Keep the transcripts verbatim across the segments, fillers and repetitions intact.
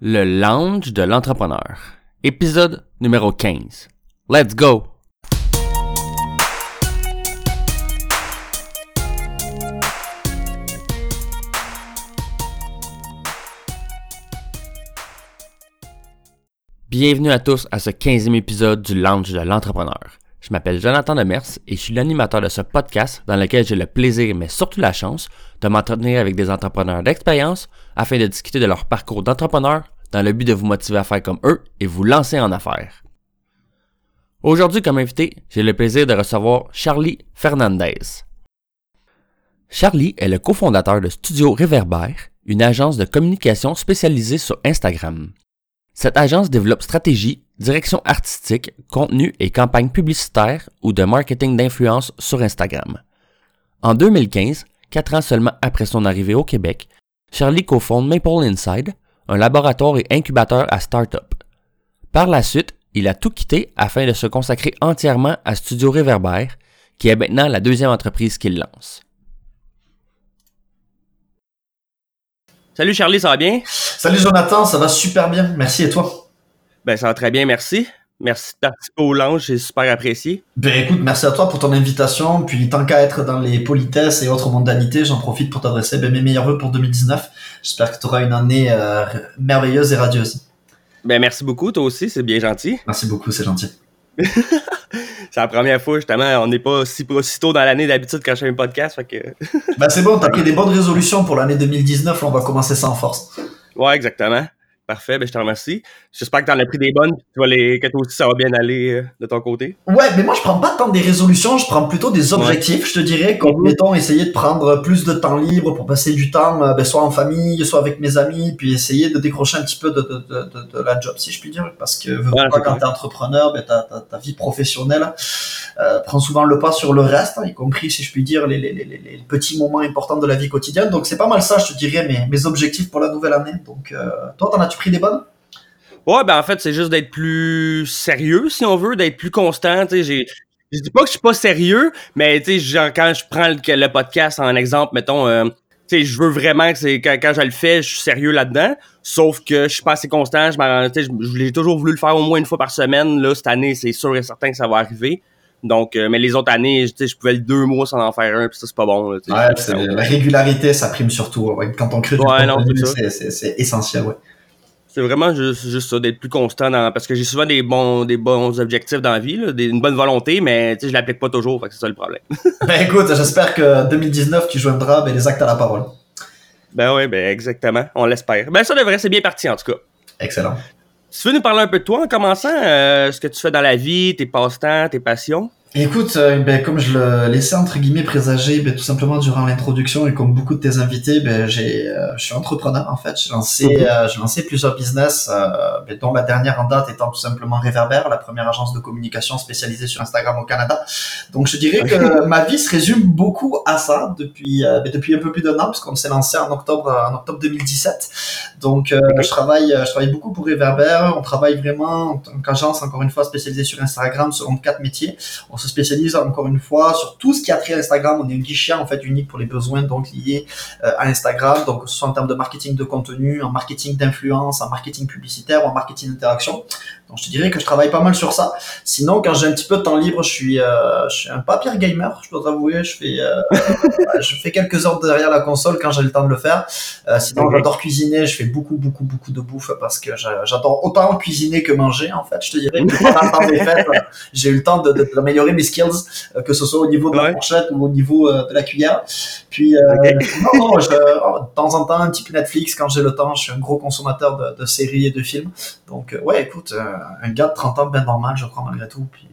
Le lounge de l'entrepreneur. Épisode numéro quinze. Let's go! Bienvenue à tous à ce quinzième épisode du lounge de l'entrepreneur. Je m'appelle Jonathan Demers et je suis l'animateur de ce podcast dans lequel j'ai le plaisir, mais surtout la chance, de m'entretenir avec des entrepreneurs d'expérience afin de discuter de leur parcours d'entrepreneur dans le but de vous motiver à faire comme eux et vous lancer en affaires. Aujourd'hui, comme invité, j'ai le plaisir de recevoir Charlie Fernandez. Charlie est le cofondateur de Studio Réverbère, une agence de communication spécialisée sur Instagram. Cette agence développe stratégie, direction artistique, contenu et campagnes publicitaires ou de marketing d'influence sur Instagram. En deux mille quinze, quatre ans seulement après son arrivée au Québec, Charlie cofonde Maple Inside, un laboratoire et incubateur à start-up. Par la suite, il a tout quitté afin de se consacrer entièrement à Studio Réverbère, qui est maintenant la deuxième entreprise qu'il lance. Salut Charlie, ça va bien? Salut Jonathan, ça va super bien, merci et toi? Ben, ça va très bien, merci. Merci de participer au lounge, c'est super apprécié. Ben écoute, merci à toi pour ton invitation. Puis tant qu'à être dans les politesses et autres mondanités, j'en profite pour t'adresser ben, mes meilleurs vœux pour deux mille dix-neuf. J'espère que tu auras une année euh, merveilleuse et radieuse. Ben merci beaucoup, toi aussi, c'est bien gentil. Merci beaucoup, c'est gentil. C'est la première fois, justement, on n'est pas si, si tôt dans l'année d'habitude quand je fais un podcast. Fait que... ben c'est bon, t'as pris des bonnes résolutions pour l'année deux mille dix-neuf, on va commencer ça en force. Ouais, exactement. Parfait, ben je te remercie. J'espère que tu en as pris des bonnes, tu vas les... que toi aussi ça va bien aller euh, de ton côté. Ouais, mais moi je prends pas tant des résolutions, je prends plutôt des objectifs, ouais. Je te dirais, comme mettons essayer de prendre plus de temps libre pour passer du temps, euh, ben, soit en famille, soit avec mes amis, puis essayer de décrocher un petit peu de, de, de, de, de la job, si je puis dire, parce que veux voilà, pas, quand t'es entrepreneur, ben, ta, ta, ta vie professionnelle euh, prend souvent le pas sur le reste, hein, y compris, si je puis dire, les, les, les, les petits moments importants de la vie quotidienne. Donc c'est pas mal ça, je te dirais, mes, mes objectifs pour la nouvelle année. Donc euh, toi, t'en as-tu pris des bonnes? Ouais, ben en fait, c'est juste d'être plus sérieux, si on veut, d'être plus constant. Tu sais, j'ai, je dis pas que je suis pas sérieux, mais tu sais, genre, quand je prends le, le podcast en exemple, mettons, euh, tu sais, je veux vraiment que c'est, quand, quand je le fais, je suis sérieux là-dedans. Sauf que je suis pas assez constant. Je m'en, tu sais, je, je l'ai toujours voulu le faire au moins une fois par semaine. Là, cette année, c'est sûr et certain que ça va arriver. Donc, euh, mais les autres années, je, je pouvais le deux mois sans en faire un, puis ça, c'est pas bon. Là, ouais, c'est, ça, la régularité, ça prime surtout. Ouais. Quand on crée du ouais, contenu, non, c'est, c'est, c'est, c'est essentiel, ouais. C'est vraiment juste, juste ça, d'être plus constant, dans, parce que j'ai souvent des bons, des bons objectifs dans la vie, là, des, une bonne volonté, mais je ne l'applique pas toujours, fait que c'est ça le problème. Ben écoute, j'espère que deux mille dix-neuf, tu joindras ben, les actes à la parole. Ben oui, ben exactement, on l'espère. Ben ça devrait, c'est bien parti en tout cas. Excellent. Tu veux nous parler un peu de toi en commençant, euh, ce que tu fais dans la vie, tes passe-temps, tes passions? Écoute, euh, ben, comme je le laissais entre guillemets présager, ben, tout simplement durant l'introduction et comme beaucoup de tes invités, ben, j'ai, euh, je suis entrepreneur en fait. J'ai lancé, euh, j'ai lancé plusieurs business, euh, ben, dont la dernière en date étant tout simplement Réverbère, la première agence de communication spécialisée sur Instagram au Canada. Donc je dirais que euh, ma vie se résume beaucoup à ça depuis, euh, ben, depuis un peu plus d'un an, parce qu'on s'est lancé en octobre, en octobre deux mille dix-sept. Donc euh, je travaille, je travaille beaucoup pour Réverbère. On travaille vraiment en tant qu'agence, encore une fois spécialisée sur Instagram, selon quatre métiers. On On se spécialise encore une fois sur tout ce qui a trait à Instagram. On est un guichet en fait unique pour les besoins donc liés euh, à Instagram, donc que ce soit en termes de marketing de contenu, en marketing d'influence, en marketing publicitaire ou en marketing d'interaction. Donc je te dirais que je travaille pas mal sur ça. Sinon, quand j'ai un petit peu de temps libre, je suis, euh, je suis un papier gamer, je dois t'avouer, je fais, euh, je fais quelques heures derrière la console quand j'ai le temps de le faire. Euh, sinon, j'adore cuisiner, je fais beaucoup, beaucoup, beaucoup de bouffe parce que j'adore autant cuisiner que manger en fait. Je te dirais que pendant le temps des fêtes, j'ai eu le temps de, de, de l'améliorer mes skills, euh, que ce soit au niveau de la fourchette ou au niveau euh, de la cuillère. Puis, euh, okay. non, non, je, euh, de temps en temps, un petit peu Netflix, quand j'ai le temps, je suis un gros consommateur de, de séries et de films. Donc, euh, ouais, écoute, euh, un gars de trente ans, ben normal, je crois, malgré tout. Puis...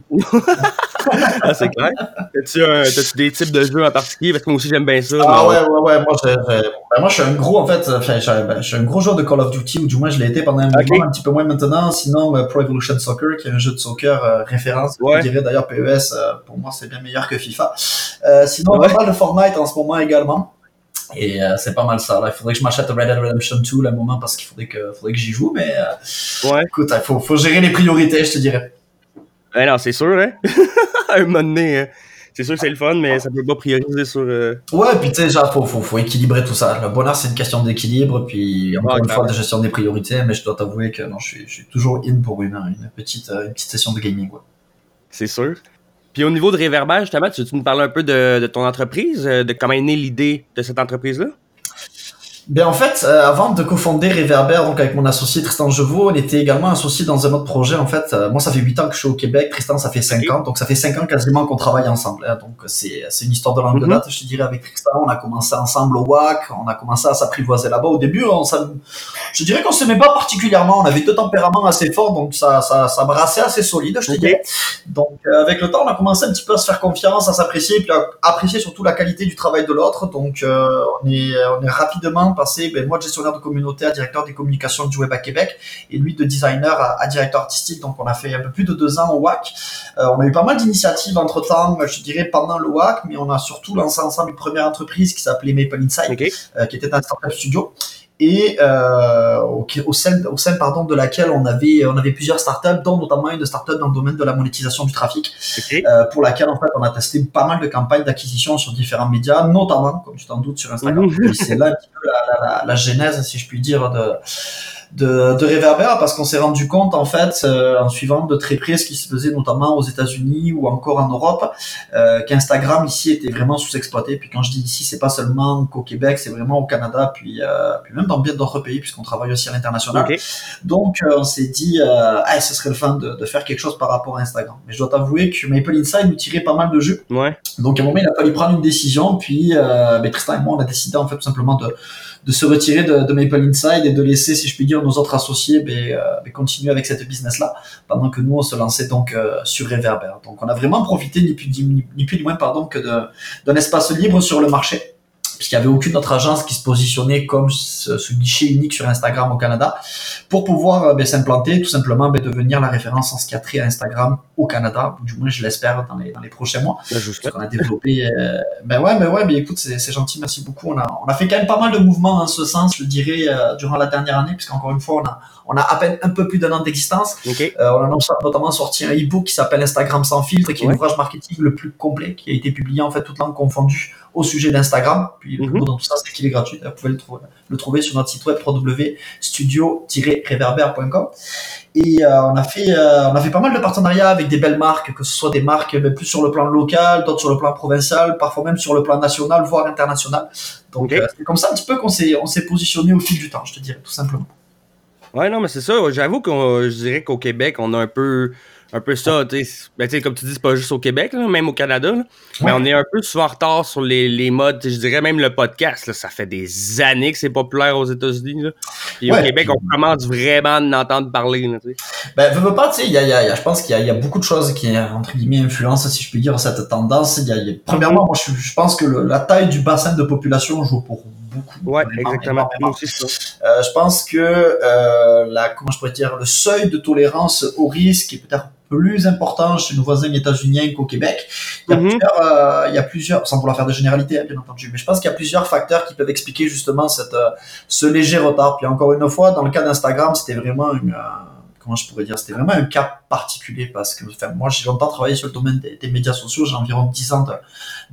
ah, c'est clair. T'as-tu, un, t'as-tu des types de jeux en particulier? Parce que moi aussi, j'aime bien ça. Ah, ouais, ouais, ouais. Moi, je, je, ben, moi, je suis un gros, en fait, je, je suis un gros joueur de Call of Duty, ou du moins, je l'ai été pendant un okay. moment, un petit peu moins maintenant. Sinon, euh, Pro Evolution Soccer, qui est un jeu de soccer euh, référence, ouais. Je dirais d'ailleurs P E S. Euh, pour moi c'est bien meilleur que FIFA. Euh, sinon ouais. Pas mal de Fortnite en ce moment également. Et euh, c'est pas mal ça. Là, il faudrait que je m'achète Red Dead Redemption deux là, un moment parce qu'il faudrait que, faudrait que j'y joue. Mais euh, ouais. Écoute, il faut, faut gérer les priorités, je te dirais. Ouais, non, c'est sûr, hein. À un moment donné, C'est sûr que c'est le fun, mais ça peut pas prioriser sur... Euh... Ouais, puis tu sais, genre, faut, faut, faut équilibrer tout ça. Le bonheur, c'est une question d'équilibre, puis encore ah, une fois, de gestion des priorités, mais je dois t'avouer que non, je suis, je suis toujours in pour une, une, petite, une petite session de gaming. Ouais. C'est sûr. Puis au niveau de Réverbère, justement, tu veux nous parler un peu de, de ton entreprise, de comment est née l'idée de cette entreprise-là? Bien, en fait, euh, avant de cofonder Réverbère, donc avec mon associé Tristan Jevaux, on était également associé dans un autre projet. En fait, euh, moi, ça fait huit ans que je suis au Québec. Tristan, ça fait cinq ans. Donc, ça fait cinq ans quasiment qu'on travaille ensemble. Hein, donc, c'est, c'est une histoire de longue mm-hmm. date. Je te dirais, avec Tristan, on a commencé ensemble au W A C. On a commencé à s'apprivoiser là-bas. Au début, on, ça, je dirais qu'on s'aimait pas particulièrement. On avait deux tempéraments assez forts. Donc, ça, ça, ça brassait assez solide, je te dirais. Donc, euh, avec le temps, on a commencé un petit peu à se faire confiance, à s'apprécier, et puis à apprécier surtout la qualité du travail de l'autre. Donc, euh, on est, on est rapidement passé, ben, moi de gestionnaire de communauté à directeur des communications du web à Québec et lui de designer à, à directeur artistique. Donc on a fait un peu plus de deux ans au W A C. Euh, on a eu pas mal d'initiatives entre temps, je dirais pendant le W A C, mais on a surtout lancé ensemble une première entreprise qui s'appelait Maple Inside, okay. euh, qui était un startup studio. Et euh, au, au sein, au sein pardon, de laquelle on avait, on avait plusieurs startups, dont notamment une startup dans le domaine de la monétisation du trafic, okay. euh, pour laquelle en fait on a testé pas mal de campagnes d'acquisition sur différents médias, notamment, comme tu t'en doutes, sur Instagram. Mmh. C'est là un petit peu la, la, la, la genèse, si je puis dire, de... de, de Réverbère, parce qu'on s'est rendu compte en fait euh, en suivant de très près ce qui se faisait notamment aux États-Unis ou encore en Europe euh, qu'Instagram ici était vraiment sous-exploité. Puis quand je dis ici, c'est pas seulement qu'au Québec, c'est vraiment au Canada, puis, euh, puis même dans bien d'autres pays puisqu'on travaille aussi à l'international. Okay. Donc euh, on s'est dit euh, ah, ce serait le fun de, de faire quelque chose par rapport à Instagram. Mais je dois t'avouer que Maple Inside nous tirait pas mal de jus. Ouais. Donc à un moment il a fallu prendre une décision, puis euh, ben, Tristan et moi on a décidé en fait tout simplement de de se retirer de, de Maple Inside et de laisser, si je puis dire, nos autres associés ben, euh, continuer avec cette business-là pendant que nous, on se lançait donc euh, sur Réverbère. Donc, on a vraiment profité, ni plus ni, ni, plus, ni moins pardon, que de, d'un espace libre sur le marché, puisqu'il n'y avait aucune autre agence qui se positionnait comme ce, ce guichet unique sur Instagram au Canada, pour pouvoir ben, s'implanter, tout simplement ben, devenir la référence en ce qui a trait à Instagram au Canada, du moins je l'espère dans les, dans les prochains mois. Là, parce qu'on a développé... Euh, ben ouais, mais ouais, mais écoute, c'est, c'est gentil, merci beaucoup. On a, on a fait quand même pas mal de mouvements en ce sens, je dirais, euh, durant la dernière année, puisqu'encore une fois, on a, on a à peine un peu plus d'un an d'existence. Okay. Euh, on a notamment sorti un e-book qui s'appelle Instagram sans filtre, qui est ouais. l'ouvrage marketing le plus complet, qui a été publié en fait toute langue confondue, au sujet d'Instagram. Puis le plus beau dans tout ça, c'est qu'il est gratuit. Vous pouvez le trouver, le trouver sur notre site web w w w point studio tiret réverbère point com. Et euh, on a fait euh, on a fait pas mal de partenariats avec des belles marques, que ce soit des marques ben, plus sur le plan local, d'autres sur le plan provincial, parfois même sur le plan national, voire international. Donc okay. euh, c'est comme ça un petit peu qu'on s'est on s'est positionné au fil du temps, je te dirais, tout simplement. Ouais, non, mais c'est ça. J'avoue que je dirais qu'au Québec, on a un peu... Un peu ça, tu sais, ben, comme tu dis, c'est pas juste au Québec, là, même au Canada, là. Ouais. Mais on est un peu souvent en retard sur les, les modes, je dirais même le podcast, là, ça fait des années que c'est populaire aux États-Unis, là. Et ouais, au Québec, puis... on commence vraiment d'en entendre parler, là, tu sais. Ben, veux, veux pas, tu sais, il y a, y a, y a, je pense qu'il y a, y a beaucoup de choses qui, entre guillemets, influencent, si je puis dire, cette tendance. Y a, y a... Premièrement, moi, je, je pense que le, la taille du bassin de population joue pour beaucoup. Ouais, vraiment, exactement. Vraiment. Aussi, ça. Euh, je pense que, euh, la, comment je pourrais dire, le seuil de tolérance au risque est peut-être plus important chez nos voisins états-uniens qu'au Québec. Il y a, mm-hmm. plusieurs, euh, il y a plusieurs, sans vouloir faire des généralités, bien entendu, mais je pense qu'il y a plusieurs facteurs qui peuvent expliquer justement cette, euh, ce léger retard. Puis encore une fois, dans le cas d'Instagram, c'était vraiment une... Euh, Comment je pourrais dire, c'était vraiment un cas particulier parce que enfin, moi, j'ai longtemps travaillé sur le domaine des, des médias sociaux. J'ai environ dix ans de,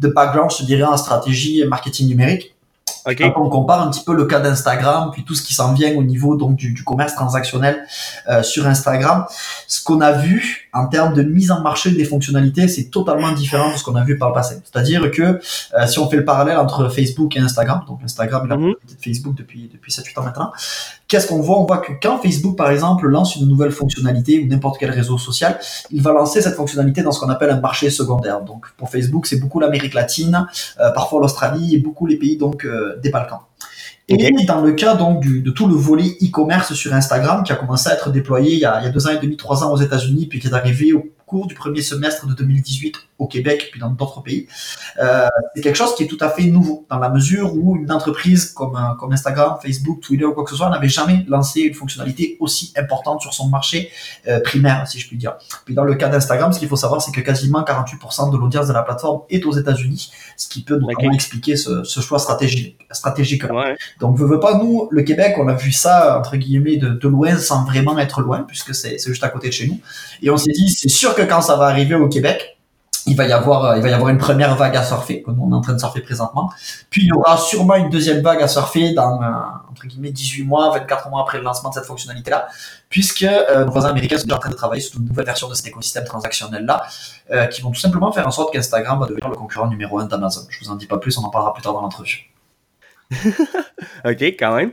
de background, je dirais, en stratégie et marketing numérique. Okay. Donc, on compare un petit peu le cas d'Instagram, puis tout ce qui s'en vient au niveau donc du, du commerce transactionnel euh, sur Instagram. Ce qu'on a vu en termes de mise en marché des fonctionnalités, c'est totalement différent de ce qu'on a vu par le passé. C'est-à-dire que euh, si on fait le parallèle entre Facebook et Instagram, donc Instagram est la propriété de Facebook depuis, depuis sept huit ans maintenant, qu'est-ce qu'on voit? On voit que quand Facebook, par exemple, lance une nouvelle fonctionnalité ou n'importe quel réseau social, il va lancer cette fonctionnalité dans ce qu'on appelle un marché secondaire. Donc, pour Facebook, c'est beaucoup l'Amérique latine, euh, parfois l'Australie et beaucoup les pays donc euh, des Balkans. Et okay. dans le cas donc du, de tout le volet e-commerce sur Instagram qui a commencé à être déployé il y a, il y a deux ans et demi, trois ans aux États-Unis, puis qui est arrivé au cours du premier semestre de deux mille dix-huit au Québec, puis dans d'autres pays, euh, c'est quelque chose qui est tout à fait nouveau dans la mesure où une entreprise comme, comme Instagram, Facebook, Twitter ou quoi que ce soit n'avait jamais lancé une fonctionnalité aussi importante sur son marché euh, primaire, si je puis dire. Puis dans le cas d'Instagram, ce qu'il faut savoir, c'est que quasiment quarante-huit pour cent de l'audience de la plateforme est aux États-Unis, ce qui peut notamment okay. expliquer ce, ce choix stratégique. stratégique. Ouais. Donc, veux, veux pas, nous, le Québec, on a vu ça, entre guillemets, de, de loin, sans vraiment être loin, puisque c'est, c'est juste à côté de chez nous. Et on s'est dit, c'est sûr que quand ça va arriver au Québec, Il va y avoir, il va y avoir une première vague à surfer, comme on est en train de surfer présentement. Puis, il y aura sûrement une deuxième vague à surfer dans, euh, entre guillemets, dix-huit mois, vingt-quatre mois après le lancement de cette fonctionnalité-là, puisque euh, nos voisins américains sont déjà en train de travailler sur une nouvelle version de cet écosystème transactionnel-là, euh, qui vont tout simplement faire en sorte qu'Instagram va devenir le concurrent numéro un d'Amazon. Je vous en dis pas plus, on en parlera plus tard dans l'entrevue. OK, quand même.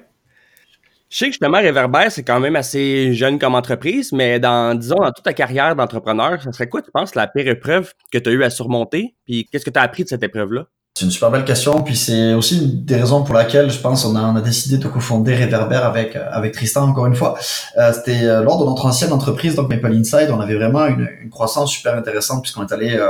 Je sais que justement, Réverbère, c'est quand même assez jeune comme entreprise, mais dans, disons, dans toute ta carrière d'entrepreneur, ça serait quoi, tu penses, la pire épreuve que tu as eu à surmonter? Puis qu'est-ce que tu as appris de cette épreuve-là? C'est une super belle question, puis c'est aussi une des raisons pour laquelle, je pense, on a, on a décidé de cofonder Réverbère avec avec Tristan, encore une fois. Euh, c'était euh, lors de notre ancienne entreprise, donc Maple Inside, on avait vraiment une, une croissance super intéressante, puisqu'on est allé euh,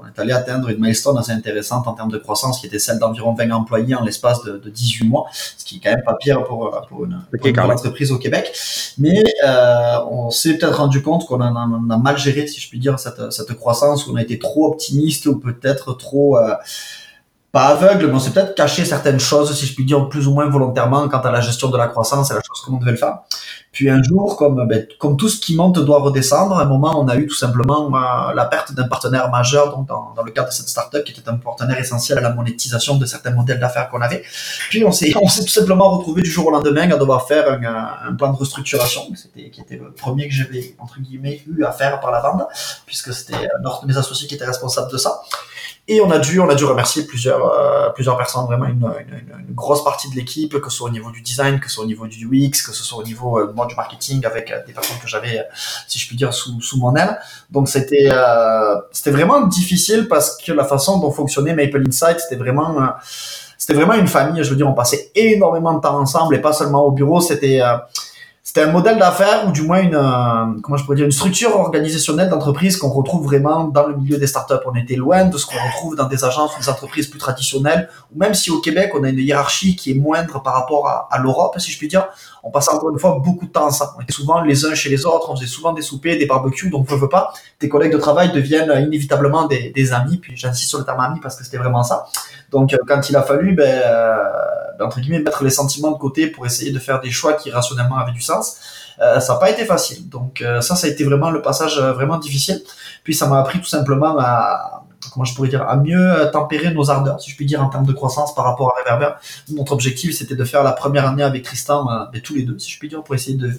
on est allé atteindre une milestone assez intéressante en termes de croissance, qui était celle d'environ vingt employés en l'espace de, de dix-huit mois, ce qui est quand même pas pire pour, pour une, okay, pour une entreprise au Québec. Mais euh, on s'est peut-être rendu compte qu'on a, on a mal géré, si je puis dire, cette, cette croissance, où on a été trop optimiste ou peut-être trop... Euh, pas aveugle, mais on s'est peut-être caché certaines choses, si je puis dire, plus ou moins volontairement quant à la gestion de la croissance et la chose qu'on devait le faire. Puis un jour, comme, ben, comme tout ce qui monte doit redescendre, à un moment, on a eu tout simplement euh, la perte d'un partenaire majeur, donc dans, dans le cadre de cette startup, qui était un partenaire essentiel à la monétisation de certains modèles d'affaires qu'on avait. Puis on s'est, on s'est tout simplement retrouvé du jour au lendemain à devoir faire un, un plan de restructuration, c'était, qui était le premier que j'avais, entre guillemets, eu à faire par la bande, puisque c'était l'un de mes associés qui était responsable de ça. Et on a dû, on a dû remercier plusieurs, euh, plusieurs personnes, vraiment une, une, une grosse partie de l'équipe, que ce soit au niveau du design, que ce soit au niveau du U X, que ce soit au niveau euh, moi, du marketing, avec euh, des personnes que j'avais, euh, si je puis dire, sous, sous mon aile. Donc c'était, euh, c'était vraiment difficile parce que la façon dont fonctionnait Maple Inside, c'était vraiment, euh, c'était vraiment une famille. Je veux dire, on passait énormément de temps ensemble et pas seulement au bureau. C'était, euh, c'était un modèle d'affaires ou du moins une, euh, comment je pourrais dire, une structure organisationnelle d'entreprise qu'on retrouve vraiment dans le milieu des startups. On était loin de ce qu'on retrouve dans des agences ou des entreprises plus traditionnelles, ou même si au Québec, on a une hiérarchie qui est moindre par rapport à, à l'Europe, si je puis dire, on passait encore une fois beaucoup de temps ensemble. On était souvent les uns chez les autres, on faisait souvent des soupers, des barbecues, donc on ne veut pas. Tes collègues de travail deviennent inévitablement des, des amis, puis j'insiste sur le terme ami parce que c'était vraiment ça. Donc, quand il a fallu, ben, euh, entre guillemets, mettre les sentiments de côté pour essayer de faire des choix qui rationnellement avaient du sens, euh, ça n'a pas été facile. Donc, euh, ça, ça a été vraiment le passage euh, vraiment difficile. Puis, ça m'a appris tout simplement à, comment je pourrais dire, à mieux tempérer nos ardeurs, si je puis dire, en termes de croissance par rapport à Réverbère. Notre objectif, c'était de faire la première année avec Tristan, euh, mais tous les deux, si je puis dire, pour essayer de,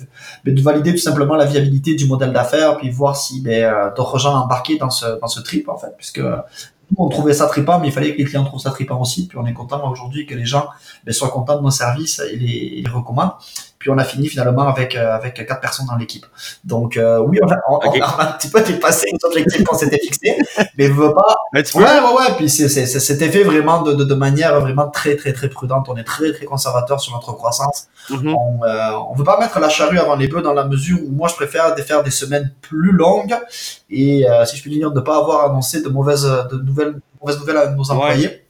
de valider tout simplement la viabilité du modèle d'affaires, puis voir si euh, d'autres gens embarquaient dans ce, dans ce trip, en fait, puisque... Euh, on trouvait ça trippant, mais il fallait que les clients trouvent ça trippant aussi. Puis on est content aujourd'hui que les gens ben, soient contents de nos services et les, les recommandent. Puis on a fini finalement avec euh, avec quatre personnes dans l'équipe. Donc euh, oui, on a, on, okay. on a un petit peu dépassé nos objectifs qu'on s'était fixés, mais veut pas. Ouais, ouais, ouais. Puis c'est, c'est, c'était fait vraiment de, de de manière vraiment très très très prudente. On est très très conservateur sur notre croissance. Mm-hmm. On euh, on veut pas mettre la charrue avant les bœufs dans la mesure où moi je préfère faire des semaines plus longues et euh, si je puis dire de pas avoir annoncé de mauvaises de nouvelles mauvaises nouvelles à nos employés. Ouais.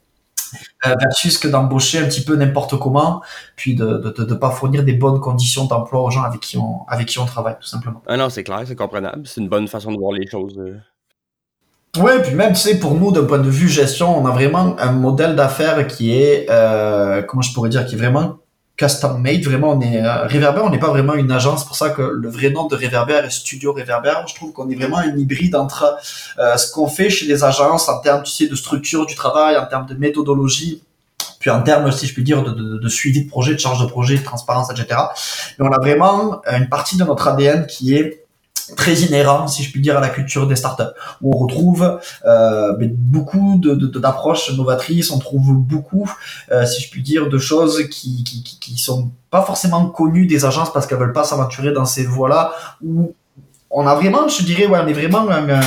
Versus que d'embaucher un petit peu n'importe comment, puis de de de, de pas fournir des bonnes conditions d'emploi aux gens avec qui on avec qui on travaille tout simplement. Ah non, c'est clair, c'est comprenable, c'est une bonne façon de voir les choses. Ouais, puis même tu sais pour nous d'un point de vue gestion, on a vraiment un modèle d'affaires qui est euh, comment je pourrais dire qui est vraiment custom made, vraiment on est euh, Réverbère, on n'est pas vraiment une agence, c'est pour ça que le vrai nom de Réverbère est Studio Réverbère. Je trouve qu'on est vraiment un hybride entre euh, ce qu'on fait chez les agences en termes tu sais de structure du travail, en termes de méthodologie, puis en termes si je puis dire de, de, de suivi de projet, de charge de projet, de transparence, et cetera. Mais on a vraiment une partie de notre A D N qui est très inhérent, si je puis dire, à la culture des startups, où on retrouve euh, beaucoup de, de, d'approches novatrices, on trouve beaucoup, euh, si je puis dire, de choses qui, qui, qui sont pas forcément connues des agences parce qu'elles veulent pas s'aventurer dans ces voies-là, où on a vraiment, je dirais, ouais, on est vraiment... Euh,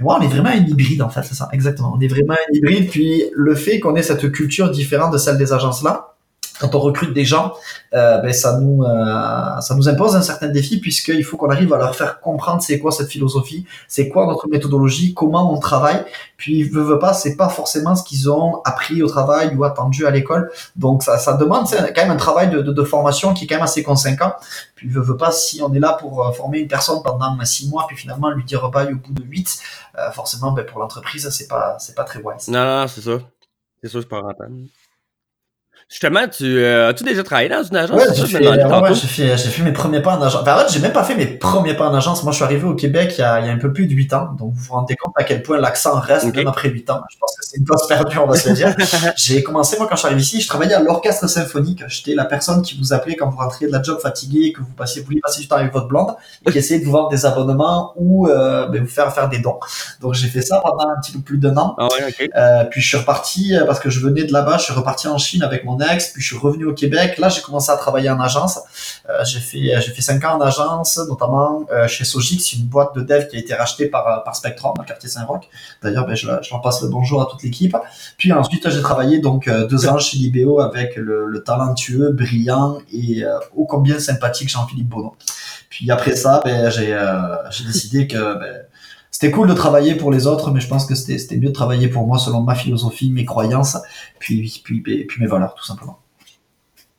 Wow, on est vraiment une hybride en fait, c'est ça, exactement. On est vraiment une hybride, puis le fait qu'on ait cette culture différente de celle des agences-là, quand on recrute des gens, euh, ben ça nous euh, ça nous impose un certain défi puisqu'il faut qu'on arrive à leur faire comprendre c'est quoi cette philosophie, c'est quoi notre méthodologie, comment on travaille. Puis veut veut pas, c'est pas forcément ce qu'ils ont appris au travail ou attendu à l'école. Donc ça ça demande c'est quand même un travail de, de de formation qui est quand même assez conséquent. Puis veut veut pas si on est là pour former une personne pendant six mois puis finalement lui dire bye au bout de huit, euh, forcément ben pour l'entreprise c'est pas c'est pas très wise. Non non, c'est ça, c'est ça, c'est pas rentable. Justement, tu euh, as-tu déjà travaillé dans une agence? Ouais, j'ai fait, euh, ouais, j'ai fait, j'ai fait mes premiers pas en agence. Ben, en fait, j'ai même pas fait mes premiers pas en agence. Moi, je suis arrivé au Québec il y a, il y a un peu plus de huit ans. Donc, vous vous rendez compte à quel point l'accent reste okay. même après huit ans. Je pense que c'est une place perdue, on va se le dire. J'ai commencé, moi, quand je suis arrivé ici, je travaillais à l'orchestre symphonique. J'étais la personne qui vous appelait quand vous rentriez de la job fatiguée et que vous passiez, vous vouliez passer du temps avec votre blonde et qui essayait de vous vendre des abonnements ou, euh, ben, vous faire faire des dons. Donc, j'ai fait ça pendant un petit peu plus d'un an. Ah ouais, okay. euh, puis, je suis reparti parce que je venais de là-bas. Je suis reparti en Chine avec mon ex, puis je suis revenu au Québec. Là, j'ai commencé à travailler en agence. Euh, j'ai fait j'ai fait cinq ans en agence, notamment euh, chez Sojix, une boîte de dev qui a été rachetée par par Spectrum dans le quartier Saint-Roch. D'ailleurs, ben je, je leur passe le bonjour à toute l'équipe. Puis ensuite, j'ai travaillé donc deux ans chez Libéo avec le, le talentueux, brillant et euh, ô combien sympathique Jean-Philippe Bonneau. Puis après ça, ben j'ai euh, j'ai décidé que ben, c'était cool de travailler pour les autres, mais je pense que c'était, c'était mieux de travailler pour moi selon ma philosophie, mes croyances, puis, puis, puis, puis mes valeurs, tout simplement.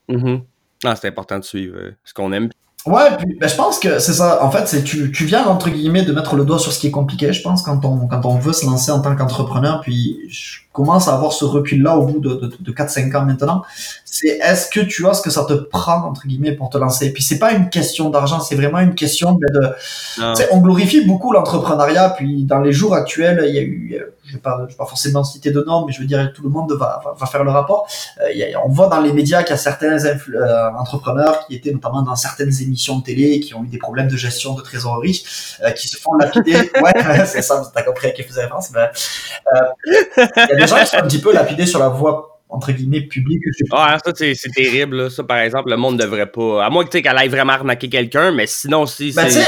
Mm-hmm. Ah, c'est important de suivre ce qu'on aime. Ouais, puis, ben, je pense que c'est ça. En fait, c'est tu, tu viens, entre guillemets, de mettre le doigt sur ce qui est compliqué, je pense, quand on, quand on veut se lancer en tant qu'entrepreneur. Puis je commence à avoir ce recul-là au bout de, de, de quatre cinq ans maintenant. C'est est-ce que tu as ce que ça te prend, entre guillemets, pour te lancer? Puis c'est pas une question d'argent, c'est vraiment une question de... de tu sais, on glorifie beaucoup l'entrepreneuriat. Puis dans les jours actuels, il y a eu... Je ne vais, vais pas forcément citer de nom, mais je veux dire tout le monde va, va, va faire le rapport. Euh, y a, on voit dans les médias qu'il y a certains influ- euh, entrepreneurs qui étaient notamment dans certaines émissions de télé qui ont eu des problèmes de gestion de trésorerie, euh, qui se font lapider. Ouais, c'est ça, t'as compris à qui faisait référence. Il y a des gens qui sont un petit peu lapidés sur la voie entre guillemets, public. Ah, ça, c'est, c'est terrible. Là. Ça, par exemple, le monde ne devrait pas... À moins qu'elle aille vraiment arnaquer quelqu'un, mais sinon, si... Ben, c'est...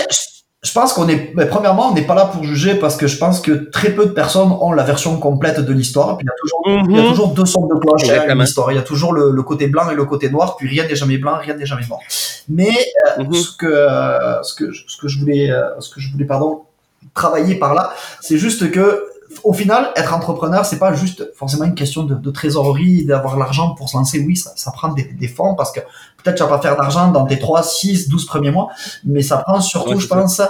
Je pense qu'on est, mais premièrement, on n'est pas là pour juger parce que je pense que très peu de personnes ont la version complète de l'histoire. Puis il y a toujours, mm-hmm. il y a toujours deux sortes de cloches dans l'histoire. Il y a toujours le, le côté blanc et le côté noir. Puis rien n'est jamais blanc, rien n'est jamais noir. Mais euh, mm-hmm. ce que, euh, ce que, ce que je voulais, euh, ce que je voulais, pardon, travailler par là, c'est juste que au final, être entrepreneur, c'est pas juste forcément une question de, de trésorerie, d'avoir l'argent pour se lancer. Oui, ça, ça prend des, des fonds parce que peut-être tu vas pas faire d'argent dans tes trois, six, douze premiers mois, mais ça prend surtout, ouais, je vrai. pense,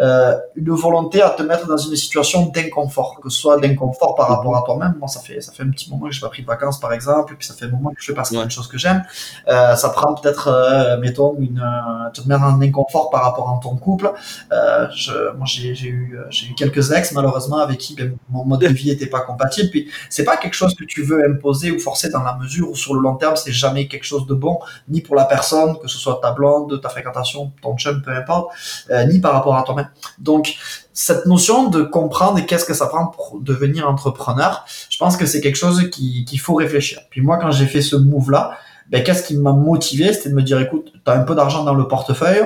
euh, une volonté à te mettre dans une situation d'inconfort, que ce soit d'inconfort par rapport à toi-même. Moi, ça fait, ça fait un petit moment que j'ai pas pris de vacances, par exemple, et puis ça fait un moment que je fais pas certaines ouais. choses que j'aime. Euh, ça prend peut-être, euh, mettons, une, euh, te mettre en inconfort par rapport à ton couple. Euh, je, moi, j'ai, j'ai eu, j'ai eu quelques ex, malheureusement, avec qui, ben, mon mode de vie était pas compatible. Puis c'est pas quelque chose que tu veux imposer ou forcer dans la mesure où sur le long terme c'est jamais quelque chose de bon ni pour la personne, que ce soit ta blonde, ta fréquentation, ton chum, peu importe, euh, ni par rapport à toi-même. Donc cette notion de comprendre qu'est-ce que ça prend pour devenir entrepreneur, je pense que c'est quelque chose qui qu'il faut réfléchir. Puis moi quand j'ai fait ce move là, ben qu'est-ce qui m'a motivé, c'était de me dire écoute, t'as un peu d'argent dans le portefeuille.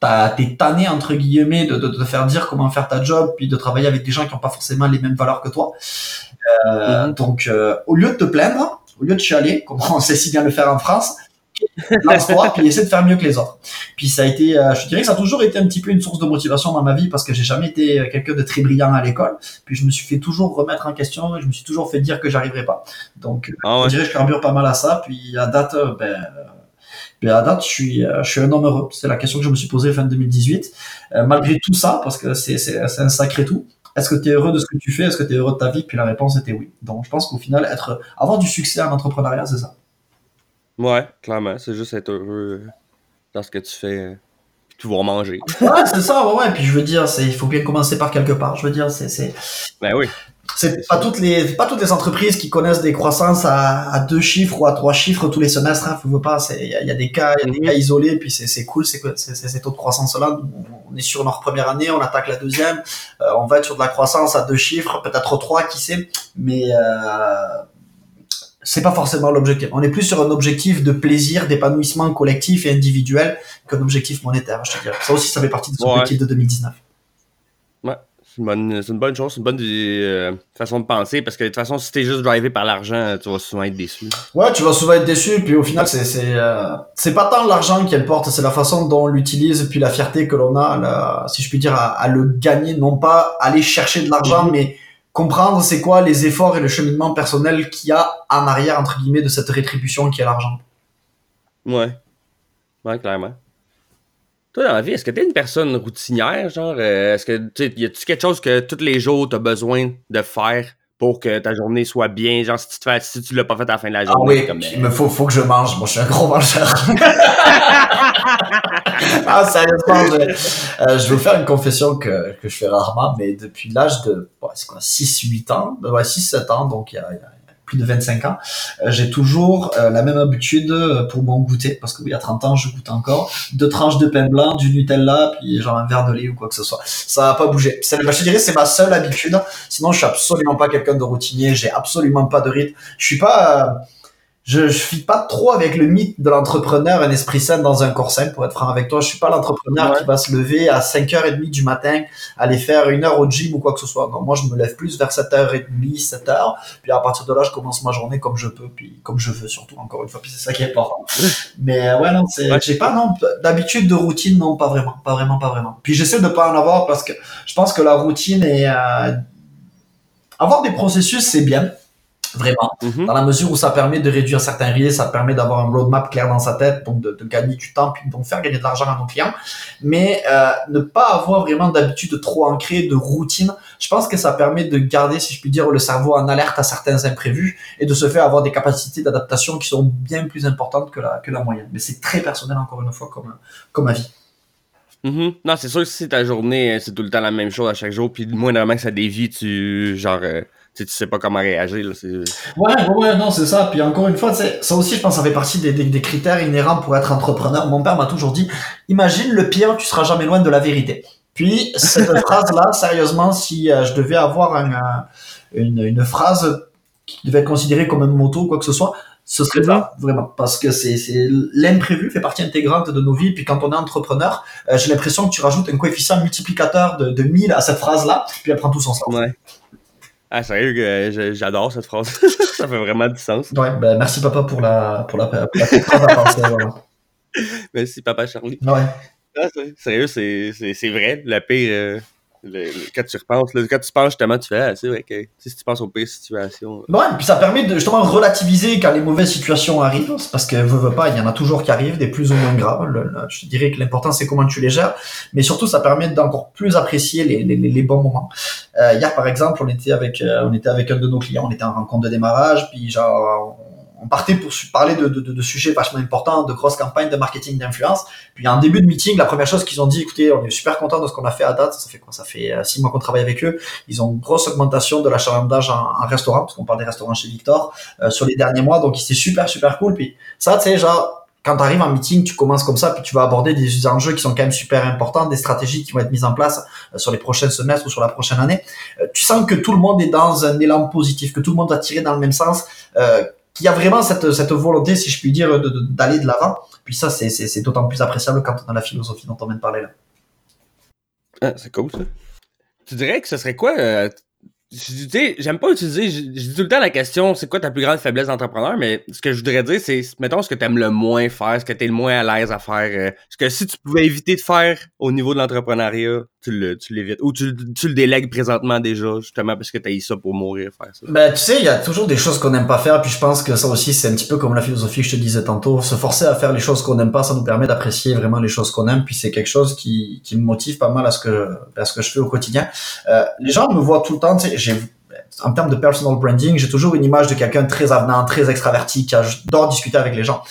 T'as, t'es tanné, entre guillemets, de, de, de faire dire comment faire ta job, puis de travailler avec des gens qui n'ont pas forcément les mêmes valeurs que toi. Euh, mmh. Donc, euh, au lieu de te plaindre, au lieu de chialer, comme on sait si bien le faire en France, lance-toi, puis essaie de faire mieux que les autres. Puis ça a été, euh, je dirais que ça a toujours été un petit peu une source de motivation dans ma vie parce que j'ai jamais été quelqu'un de très brillant à l'école. Puis je me suis fait toujours remettre en question et je me suis toujours fait dire que j'arriverais pas. Donc, ah ouais. je dirais que je carbure pas mal à ça. Puis à date, ben... Et à date, je suis, je suis un homme heureux. C'est la question que je me suis posée fin deux mille dix-huit. Euh, malgré tout ça, parce que c'est, c'est, c'est un sacré tout, est-ce que tu es heureux de ce que tu fais? Est-ce que tu es heureux de ta vie? Puis la réponse était oui. Donc, je pense qu'au final, être, avoir du succès en entrepreneuriat, c'est ça. Ouais, clairement. C'est juste être heureux dans ce que tu fais. Tu vas manger. Ouais, c'est ça, ouais, ouais. Puis je veux dire, c'est, il faut bien commencer par quelque part. Je veux dire, c'est... c'est... Ben oui. C'est pas toutes les pas toutes les entreprises qui connaissent des croissances à, à deux chiffres ou à trois chiffres tous les semestres. Hein, faut pas, c'est il y, y a des cas, il y a des cas isolés. Puis c'est c'est cool, c'est c'est, c'est cette taux de croissance là. On est sur notre première année, on attaque la deuxième. Euh, on va être sur de la croissance à deux chiffres, peut-être trois, qui sait. Mais euh, c'est pas forcément l'objectif. On est plus sur un objectif de plaisir, d'épanouissement collectif et individuel qu'un objectif monétaire. Je te dirais. Ça aussi, ça fait partie de son ouais. objectif de deux mille dix-neuf. Ouais. C'est une, bonne, c'est une bonne chose, c'est une bonne euh, façon de penser parce que de toute façon, si t'es juste drivé par l'argent, tu vas souvent être déçu. Ouais, tu vas souvent être déçu, puis au final, c'est c'est, euh, c'est pas tant l'argent qu'elle porte, c'est la façon dont on l'utilise, puis la fierté que l'on a, la, si je puis dire, à, à le gagner, non pas aller chercher de l'argent, mmh. mais comprendre c'est quoi les efforts et le cheminement personnel qu'il y a en arrière, entre guillemets, de cette rétribution qui est l'argent. Ouais, ouais, clairement. Toi, dans la vie, est-ce que t'es une personne routinière, genre, euh, est-ce que, tu sais, y a-tu quelque chose que tous les jours t'as besoin de faire pour que ta journée soit bien, genre si tu ne si tu l'as pas fait à la fin de la journée. Ah oui, comme, il me faut, faut que je mange. Moi, je suis un gros mangeur. Ah, sérieusement, je, euh, je vais vous faire une confession que, que je fais rarement, mais depuis l'âge de bon, c'est quoi, six huit ans, ben, ouais, six sept ans, donc il y a, il y a plus de vingt-cinq ans, euh, j'ai toujours euh, la même habitude pour mon goûter, parce que oui, à trente ans, je goûte encore, deux tranches de pain blanc, du Nutella, puis genre un verre de lait ou quoi que ce soit. Ça n'a pas bougé. C'est, bah, je dirais c'est ma seule habitude, sinon je suis absolument pas quelqu'un de routinier, j'ai absolument pas de rythme. Je suis pas... Euh, Je, je fie pas trop avec le mythe de l'entrepreneur, un esprit sain dans un corps sain, pour être franc avec toi. Je suis pas l'entrepreneur ouais. qui va se lever à cinq heures trente du matin, aller faire une heure au gym ou quoi que ce soit. Non, moi, je me lève plus vers sept heures trente, sept heures. Puis à partir de là, je commence ma journée comme je peux, puis comme je veux surtout, encore une fois. Puis c'est ça qui est important. Mais ouais, non, c'est, ouais. j'ai pas, non, d'habitude de routine, non, pas vraiment, pas vraiment, pas vraiment. Puis j'essaie de pas en avoir parce que je pense que la routine est, euh, avoir des processus, c'est bien. Vraiment. Mm-hmm. Dans la mesure où ça permet de réduire certains risques, ça permet d'avoir un roadmap clair dans sa tête, donc de, de gagner du temps, puis donc faire gagner de l'argent à nos clients. Mais euh, ne pas avoir vraiment d'habitude trop ancrée, de routine, je pense que ça permet de garder, si je puis dire, le cerveau en alerte à certains imprévus et de se faire avoir des capacités d'adaptation qui sont bien plus importantes que la, que la moyenne. Mais c'est très personnel, encore une fois, comme, comme avis. Mm-hmm. Non, c'est sûr que si ta journée, c'est tout le temps la même chose à chaque jour, puis moindrement que ça dévie, tu... genre... Euh... Tu sais pas comment réagir. Là, c'est... Ouais, ouais, non, c'est ça. Puis encore une fois, ça aussi, je pense, ça fait partie des, des, des critères inhérents pour être entrepreneur. Mon père m'a toujours dit, imagine le pire, tu seras jamais loin de la vérité. Puis, cette phrase-là, sérieusement, si euh, je devais avoir un, un, une, une phrase qui devait être considérée comme un motto ou quoi que ce soit, ce serait ça, vraiment. Parce que c'est, c'est, l'imprévu fait partie intégrante de nos vies. Puis quand on est entrepreneur, euh, j'ai l'impression que tu rajoutes un coefficient multiplicateur de, de mille à cette phrase-là, puis elle prend tout son sens. Ouais. Ah, sérieux, que j'adore cette phrase. Ça fait vraiment du sens. Ouais, ben merci papa pour la pour la, pour la phrase à penser. Voilà. Merci papa Charlie. Ouais. Ah, c'est, sérieux, c'est, c'est, c'est vrai. Le pire, euh, le, le, quand tu repenses, le, quand tu penses justement, tu fais, ah, c'est vrai que si tu penses aux pires situations. Ouais, et puis ça permet de justement relativiser quand les mauvaises situations arrivent. C'est parce que veux, veux pas, il y en a toujours qui arrivent, des plus ou moins graves. Le, le, je dirais que l'important, c'est comment tu les gères. Mais surtout, ça permet d'encore plus apprécier les, les, les, les bons moments. Euh, hier, par exemple, on était avec, euh, on était avec un de nos clients, on était en rencontre de démarrage, puis genre, on, on partait pour su- parler de, de, de, de sujets vachement importants, de grosses campagnes de marketing d'influence. Puis, en début de meeting, la première chose qu'ils ont dit, écoutez, on est super content de ce qu'on a fait à date. Ça fait quoi? Ça fait six mois qu'on travaille avec eux. Ils ont une grosse augmentation de l'achalandage en, en restaurant, parce qu'on parle des restaurants chez Victor, euh, sur les derniers mois. Donc, c'était super, super cool. Puis, ça, tu sais, genre, quand tu arrives en meeting, tu commences comme ça, puis tu vas aborder des enjeux qui sont quand même super importants, des stratégies qui vont être mises en place sur les prochains semestres ou sur la prochaine année. Tu sens que tout le monde est dans un élan positif, que tout le monde va tirer dans le même sens, euh, qu'il y a vraiment cette, cette volonté, si je puis dire, de, de, d'aller de l'avant. Puis ça, c'est, c'est, c'est d'autant plus appréciable quand on a la philosophie dont on vient de parler là. Ah, c'est cool ça. Tu dirais que ce serait quoi euh... Tu sais, j'aime pas utiliser, je, je dis tout le temps la question, c'est quoi ta plus grande faiblesse d'entrepreneur, mais ce que je voudrais dire, c'est, mettons, ce que t'aimes le moins faire, ce que t'es le moins à l'aise à faire, euh, ce que si tu pouvais éviter de faire au niveau de l'entrepreneuriat, tu, le, tu l'évites, ou tu, tu le délègues présentement déjà, justement, parce que t'as eu ça pour mourir, faire ça. Ben, tu sais, il y a toujours des choses qu'on n'aime pas faire, puis je pense que ça aussi, c'est un petit peu comme la philosophie que je te disais tantôt, se forcer à faire les choses qu'on n'aime pas, ça nous permet d'apprécier vraiment les choses qu'on aime, puis c'est quelque chose qui, qui me motive pas mal à ce que, à ce que je fais au quotidien. Euh, les gens me voient tout le temps, tu sais, J'ai, en termes de personal branding, j'ai toujours une image de quelqu'un très avenant, très extraverti, qui adore discuter avec les gens.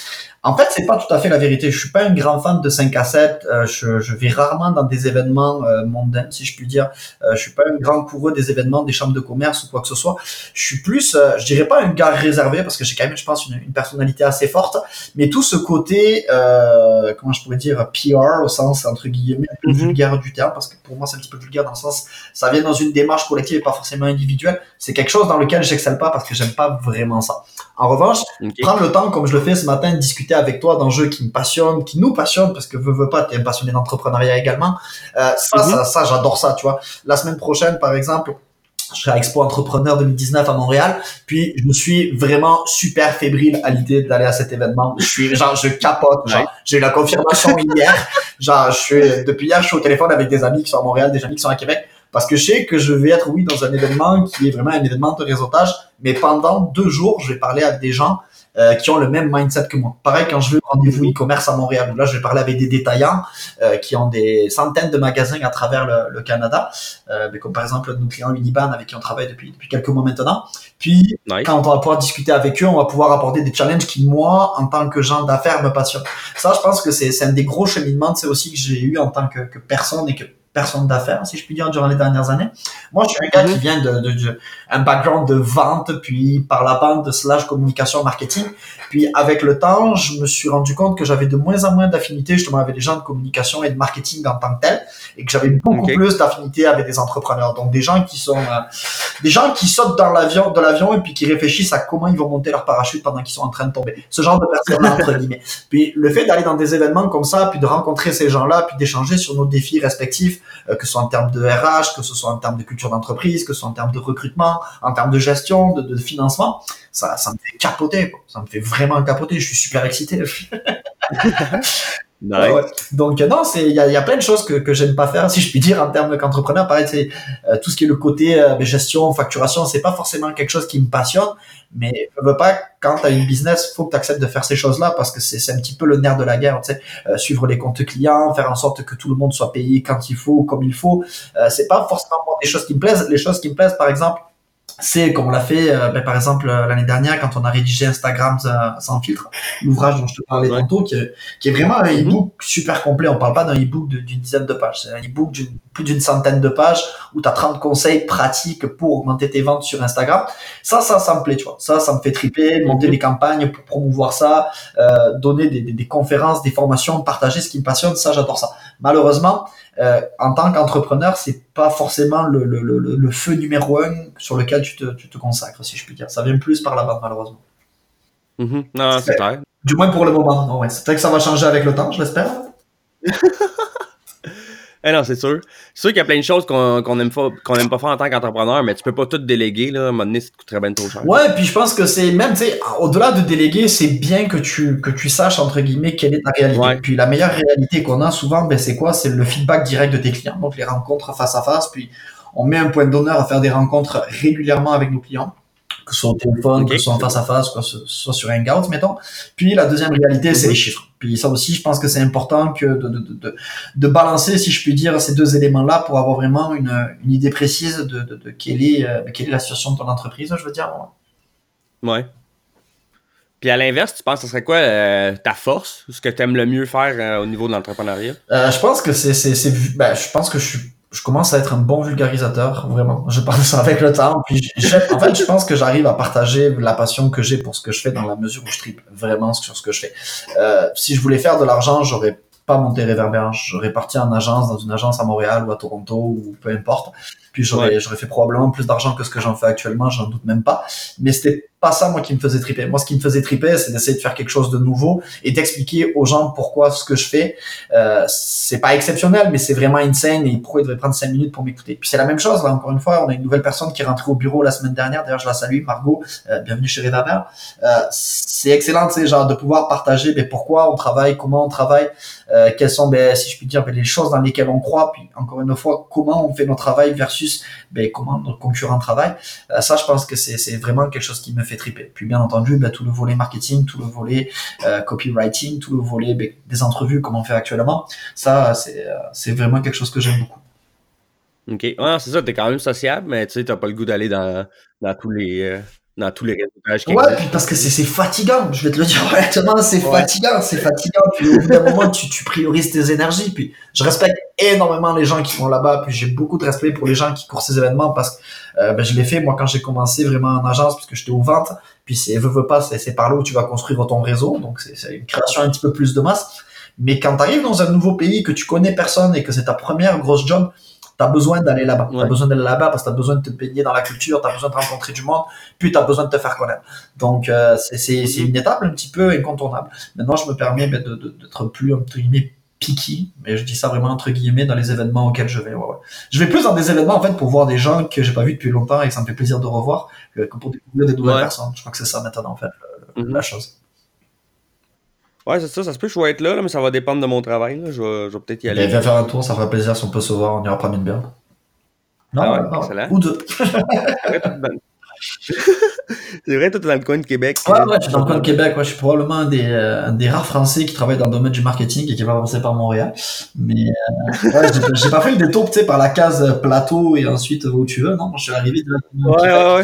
En fait, c'est pas tout à fait la vérité. Je suis pas un grand fan de cinq à sept. Euh, je, je vais rarement dans des événements euh, mondains, si je puis dire. Euh, je suis pas un grand coureux des événements, des chambres de commerce ou quoi que ce soit. Je suis plus, euh, je dirais pas un gars réservé parce que j'ai quand même, je pense, une, une personnalité assez forte. Mais tout ce côté, euh, comment je pourrais dire, P R au sens entre guillemets un peu mm-hmm. vulgaire du terme, parce que pour moi c'est un petit peu vulgaire dans le sens, ça vient dans une démarche collective et pas forcément individuelle. C'est quelque chose dans lequel j'excelle pas parce que j'aime pas vraiment ça. En revanche, okay. prendre le temps, comme je le fais ce matin, de discuter avec toi d'enjeux qui me passionnent, qui nous passionnent, parce que veux, veux pas, t'es un passionné d'entrepreneuriat également. Euh, ça, mmh. ça, ça, j'adore ça, tu vois. La semaine prochaine, par exemple, je serai à Expo Entrepreneur deux mille dix-neuf à Montréal, puis je me suis vraiment super fébrile à l'idée d'aller à cet événement. Je suis, genre, je capote, genre, ouais. j'ai eu la confirmation hier. Genre, je suis, depuis hier, je suis au téléphone avec des amis qui sont à Montréal, des amis qui sont à Québec. Parce que je sais que je vais être, oui, dans un événement qui est vraiment un événement de réseautage, mais pendant deux jours, je vais parler à des gens euh, qui ont le même mindset que moi. Pareil, quand je vais au rendez-vous e-commerce à Montréal, où là, je vais parler avec des détaillants euh, qui ont des centaines de magasins à travers le, le Canada, euh, mais comme par exemple nos clients Uniban avec qui on travaille depuis, depuis quelques mois maintenant. Puis, nice. Quand on va pouvoir discuter avec eux, on va pouvoir apporter des challenges qui, moi, en tant que genre d'affaires, me passionnent. Ça, je pense que c'est, c'est un des gros cheminements, c'est aussi que j'ai eu en tant que, que personne et que personne d'affaires, si je puis dire, durant les dernières années. Moi, je suis un gars qui vient de, de, de un background de vente, puis par la bande slash communication marketing. Puis avec le temps, je me suis rendu compte que j'avais de moins en moins d'affinité justement avec les gens de communication et de marketing en tant que tel, et que j'avais beaucoup okay. plus d'affinité avec des entrepreneurs. Donc des gens qui sont euh, des gens qui sautent dans l'avion, de l'avion, et puis qui réfléchissent à comment ils vont monter leur parachute pendant qu'ils sont en train de tomber. Ce genre de personnes entre guillemets. Puis le fait d'aller dans des événements comme ça, puis de rencontrer ces gens-là, puis d'échanger sur nos défis respectifs. Que ce soit en termes de R H, que ce soit en termes de culture d'entreprise, que ce soit en termes de recrutement, en termes de gestion, de, de financement, ça, ça me fait capoter, quoi. Ça me fait vraiment capoter. Je suis super excité. Nice. Ouais. Donc non, c'est il y a, y a plein de choses que que j'aime pas faire, si je puis dire, en termes qu'entrepreneur. Pareil, c'est euh, tout ce qui est le côté euh, gestion, facturation, c'est pas forcément quelque chose qui me passionne, mais je veux pas, quand t'as une business, faut que t'acceptes de faire ces choses-là, parce que c'est c'est un petit peu le nerf de la guerre, tu sais, euh, suivre les comptes clients, faire en sorte que tout le monde soit payé quand il faut, comme il faut. Euh, c'est pas forcément des choses qui me plaisent. Les choses qui me plaisent, par exemple, c'est comme on l'a fait, euh, ben, par exemple, euh, l'année dernière, quand on a rédigé Instagram euh, sans filtre, l'ouvrage dont je te parlais ouais. tantôt, qui est, qui est vraiment un e-book super complet. On parle pas d'un e-book de, d'une dizaine de pages. C'est un e-book d'une, plus d'une centaine de pages où t'as trente conseils pratiques pour augmenter tes ventes sur Instagram. Ça, ça, ça me plaît, tu vois. Ça, ça me fait triper, monter des campagnes pour promouvoir ça, euh, donner des, des, des conférences, des formations, partager ce qui me passionne. Ça, j'adore ça. Malheureusement, Euh, en tant qu'entrepreneur, c'est pas forcément le, le, le, le feu numéro un sur lequel tu te, tu te consacres, si je puis dire. Ça vient plus par la bande, malheureusement. Mmh, non, c'est vrai. Du moins pour le moment. Non, ouais. C'est vrai que ça va changer avec le temps, je l'espère. Eh non, c'est sûr. C'est sûr qu'il y a plein de choses qu'on qu'on aime pas, qu'on aime pas faire en tant qu'entrepreneur, mais tu peux pas tout déléguer, là. À un moment donné, ça te coûterait bien trop cher. Ouais, puis je pense que c'est même, tu sais, au-delà de déléguer, c'est bien que tu, que tu saches, entre guillemets, quelle est ta réalité. Ouais. Puis la meilleure réalité qu'on a souvent, ben, c'est quoi? C'est le feedback direct de tes clients. Donc, les rencontres face à face. Puis, on met un point d'honneur à faire des rencontres régulièrement avec nos clients. Que ce soit au téléphone, okay. que ce soit en face à face, que ce soit sur Hangout, mettons. Puis la deuxième réalité, c'est les chiffres. Puis ça aussi, je pense que c'est important que de, de, de, de balancer, si je puis dire, ces deux éléments-là pour avoir vraiment une, une idée précise de, de, de quelle, est, euh, quelle est la situation de ton entreprise, je veux dire. Ouais. Puis à l'inverse, tu penses que ce serait quoi euh, ta force, ce que tu aimes le mieux faire euh, au niveau de l'entrepreneuriat? Euh, je pense que c'est, c'est, c'est ben, je pense que je suis Je commence à être un bon vulgarisateur, vraiment. Je parle ça avec le temps. Puis j'ai, en fait, je pense que j'arrive à partager la passion que j'ai pour ce que je fais dans la mesure où je tripe vraiment sur ce que je fais. Euh, si je voulais faire de l'argent, j'aurais pas monté Réverbère. J'aurais parti en agence, dans une agence à Montréal ou à Toronto ou peu importe. Puis j'aurais, ouais. j'aurais fait probablement plus d'argent que ce que j'en fais actuellement, j'en doute même pas. Mais c'était pas ça, moi, qui me faisait triper. Moi, ce qui me faisait triper, c'est d'essayer de faire quelque chose de nouveau et d'expliquer aux gens pourquoi ce que je fais, euh, c'est pas exceptionnel, mais c'est vraiment insane et pourquoi ils devraient prendre cinq minutes pour m'écouter. Puis c'est la même chose, là, encore une fois, on a une nouvelle personne qui est rentrée au bureau la semaine dernière. D'ailleurs, je la salue, Margot. Euh, bienvenue chez Réverbère. Euh, c'est excellent, tu sais, genre, de pouvoir partager, ben, pourquoi on travaille, comment on travaille, euh, quelles sont, ben, si je puis dire, ben, les choses dans lesquelles on croit. Puis encore une fois, comment on fait notre travail versus, ben, comment notre concurrent travaille. Euh, ça, je pense que c'est, c'est vraiment quelque chose qui me fait triper. Puis bien entendu, ben, tout le volet marketing, tout le volet euh, copywriting, tout le volet ben, des entrevues comme on fait actuellement, ça c'est, euh, c'est vraiment quelque chose que j'aime beaucoup. Ok, ouais, c'est ça, t'es quand même sociable, mais tu sais, t'as pas le goût d'aller dans, dans tous les... Euh... dans tous les réseaux. Ouais, puis parce que c'est, c'est fatigant, je vais te le dire honnêtement, c'est ouais. fatigant, c'est fatigant, puis au bout d'un moment, tu, tu priorises tes énergies, puis je respecte énormément les gens qui vont là-bas, puis j'ai beaucoup de respect pour les gens qui courent ces événements, parce que euh, ben, je l'ai fait, moi, quand j'ai commencé vraiment en agence, puisque j'étais aux ventes, puis c'est, veux, veux pas, c'est, c'est par là où tu vas construire ton réseau, donc c'est, c'est une création un petit peu plus de masse, mais quand t'arrives dans un nouveau pays, que tu connais personne, et que c'est ta première grosse job, t'as besoin d'aller là-bas. Ouais. T'as besoin d'aller là-bas parce que t'as besoin de te baigner dans la culture, t'as besoin de rencontrer du monde, puis t'as besoin de te faire connaître. Donc, euh, c'est, c'est, c'est une étape un petit peu incontournable. Maintenant, je me permets de, de, d'être plus, entre guillemets, picky, mais je dis ça vraiment entre guillemets dans les événements auxquels je vais. Ouais, ouais. Je vais plus dans des événements, en fait, pour voir des gens que j'ai pas vus depuis longtemps et que ça me fait plaisir de revoir, que pour découvrir des nouvelles ouais. personnes. Je crois que c'est ça maintenant, en fait, le, mm-hmm. la chose. Ouais, c'est ça, ça se peut que je vais être là, là, mais ça va dépendre de mon travail. Là. Je, vais, je vais peut-être y aller. Et viens faire un tour, ça fera plaisir si on peut se voir, on ira prendre une bière. Non, ah ouais, non. Ou deux. C'est vrai, toi, t'es dans le coin de Québec. Ouais, ouais, je suis dans le coin de Québec. Ouais, je suis probablement un des, euh, un des rares Français qui travaille dans le domaine du marketing et qui va passer par Montréal. Mais euh, ouais, j'ai, j'ai pas fait le détour, tu sais, par la case plateau et ensuite où tu veux. Non, je suis arrivé de la... Ouais, Québec. Ouais, ouais.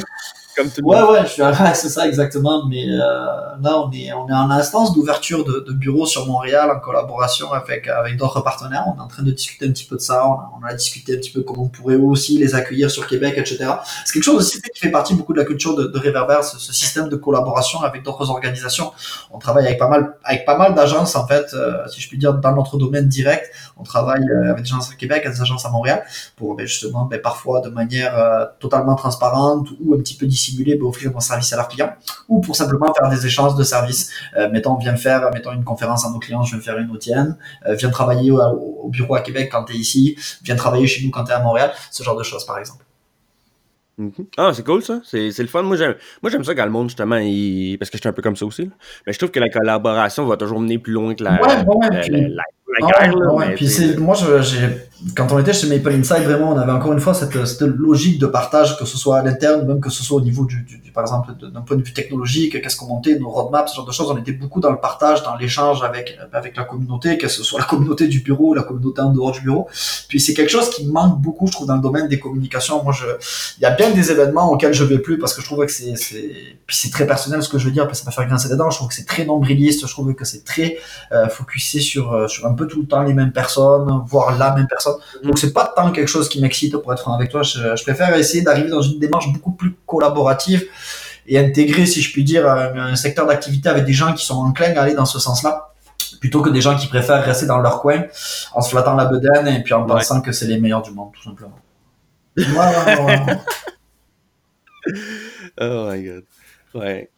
Comme tout le ouais, monde. Ouais, je suis arrivé, c'est ça, exactement. Mais euh, là, on est, on est en instance d'ouverture de, de bureaux sur Montréal en collaboration avec, avec d'autres partenaires. On est en train de discuter un petit peu de ça. On a, on a discuté un petit peu comment on pourrait aussi les accueillir sur Québec, et cetera. C'est quelque chose aussi qui fait partie beaucoup de la culture de, de Réverbère, ce, ce système de collaboration avec d'autres organisations. On travaille avec pas mal, avec pas mal d'agences, en fait, euh, si je puis dire, dans notre domaine direct. On travaille euh, avec des agences à Québec, avec des agences à Montréal, pour ben, justement, ben, parfois de manière euh, totalement transparente ou un petit peu dissimuler, ben, offrir un service à leurs clients, ou pour simplement faire des échanges de services. Euh, mettons, viens faire, mettons une conférence à nos clients, je viens faire une au tienne, euh, viens travailler au, au bureau à Québec quand t'es ici, viens travailler chez nous quand t'es à Montréal, ce genre de choses, par exemple. Mm-hmm. Ah, c'est cool ça, c'est, c'est le fun. Moi j'aime, moi, j'aime ça quand le monde, justement, il... parce que je suis un peu comme ça aussi, là. Mais je trouve que la collaboration va toujours mener plus loin que la, ouais, ouais, la, puis... la, la... Ah ouais, ouais, ouais. Puis c'est, moi, je, j'ai, quand on était chez Maple Inside, vraiment, on avait encore une fois cette, cette logique de partage, que ce soit à l'interne, même que ce soit au niveau du, du, du par exemple, de, d'un point de vue technologique, qu'est-ce qu'on montait, nos roadmaps, ce genre de choses. On était beaucoup dans le partage, dans l'échange avec, avec la communauté, que ce soit la communauté du bureau, la communauté en dehors du bureau. Puis c'est quelque chose qui manque beaucoup, je trouve, dans le domaine des communications. Moi, je, il y a bien des événements auxquels je vais plus parce que je trouve que c'est, c'est, puis c'est très personnel ce que je veux dire, parce que ça va faire grincer des dents. Je trouve que c'est très nombriliste, je trouve que c'est très, euh, focusé sur, sur un peu tout le temps les mêmes personnes, voire la même personne. Donc c'est pas tant quelque chose qui m'excite, pour être franc avec toi. Je, je préfère essayer d'arriver dans une démarche beaucoup plus collaborative et intégrer, si je puis dire, un, un secteur d'activité avec des gens qui sont enclins à aller dans ce sens-là, plutôt que des gens qui préfèrent rester dans leur coin en se flattant la bedaine et puis en ouais. pensant que c'est les meilleurs du monde, tout simplement. Ouais, ouais, ouais. Oh my god. Ouais.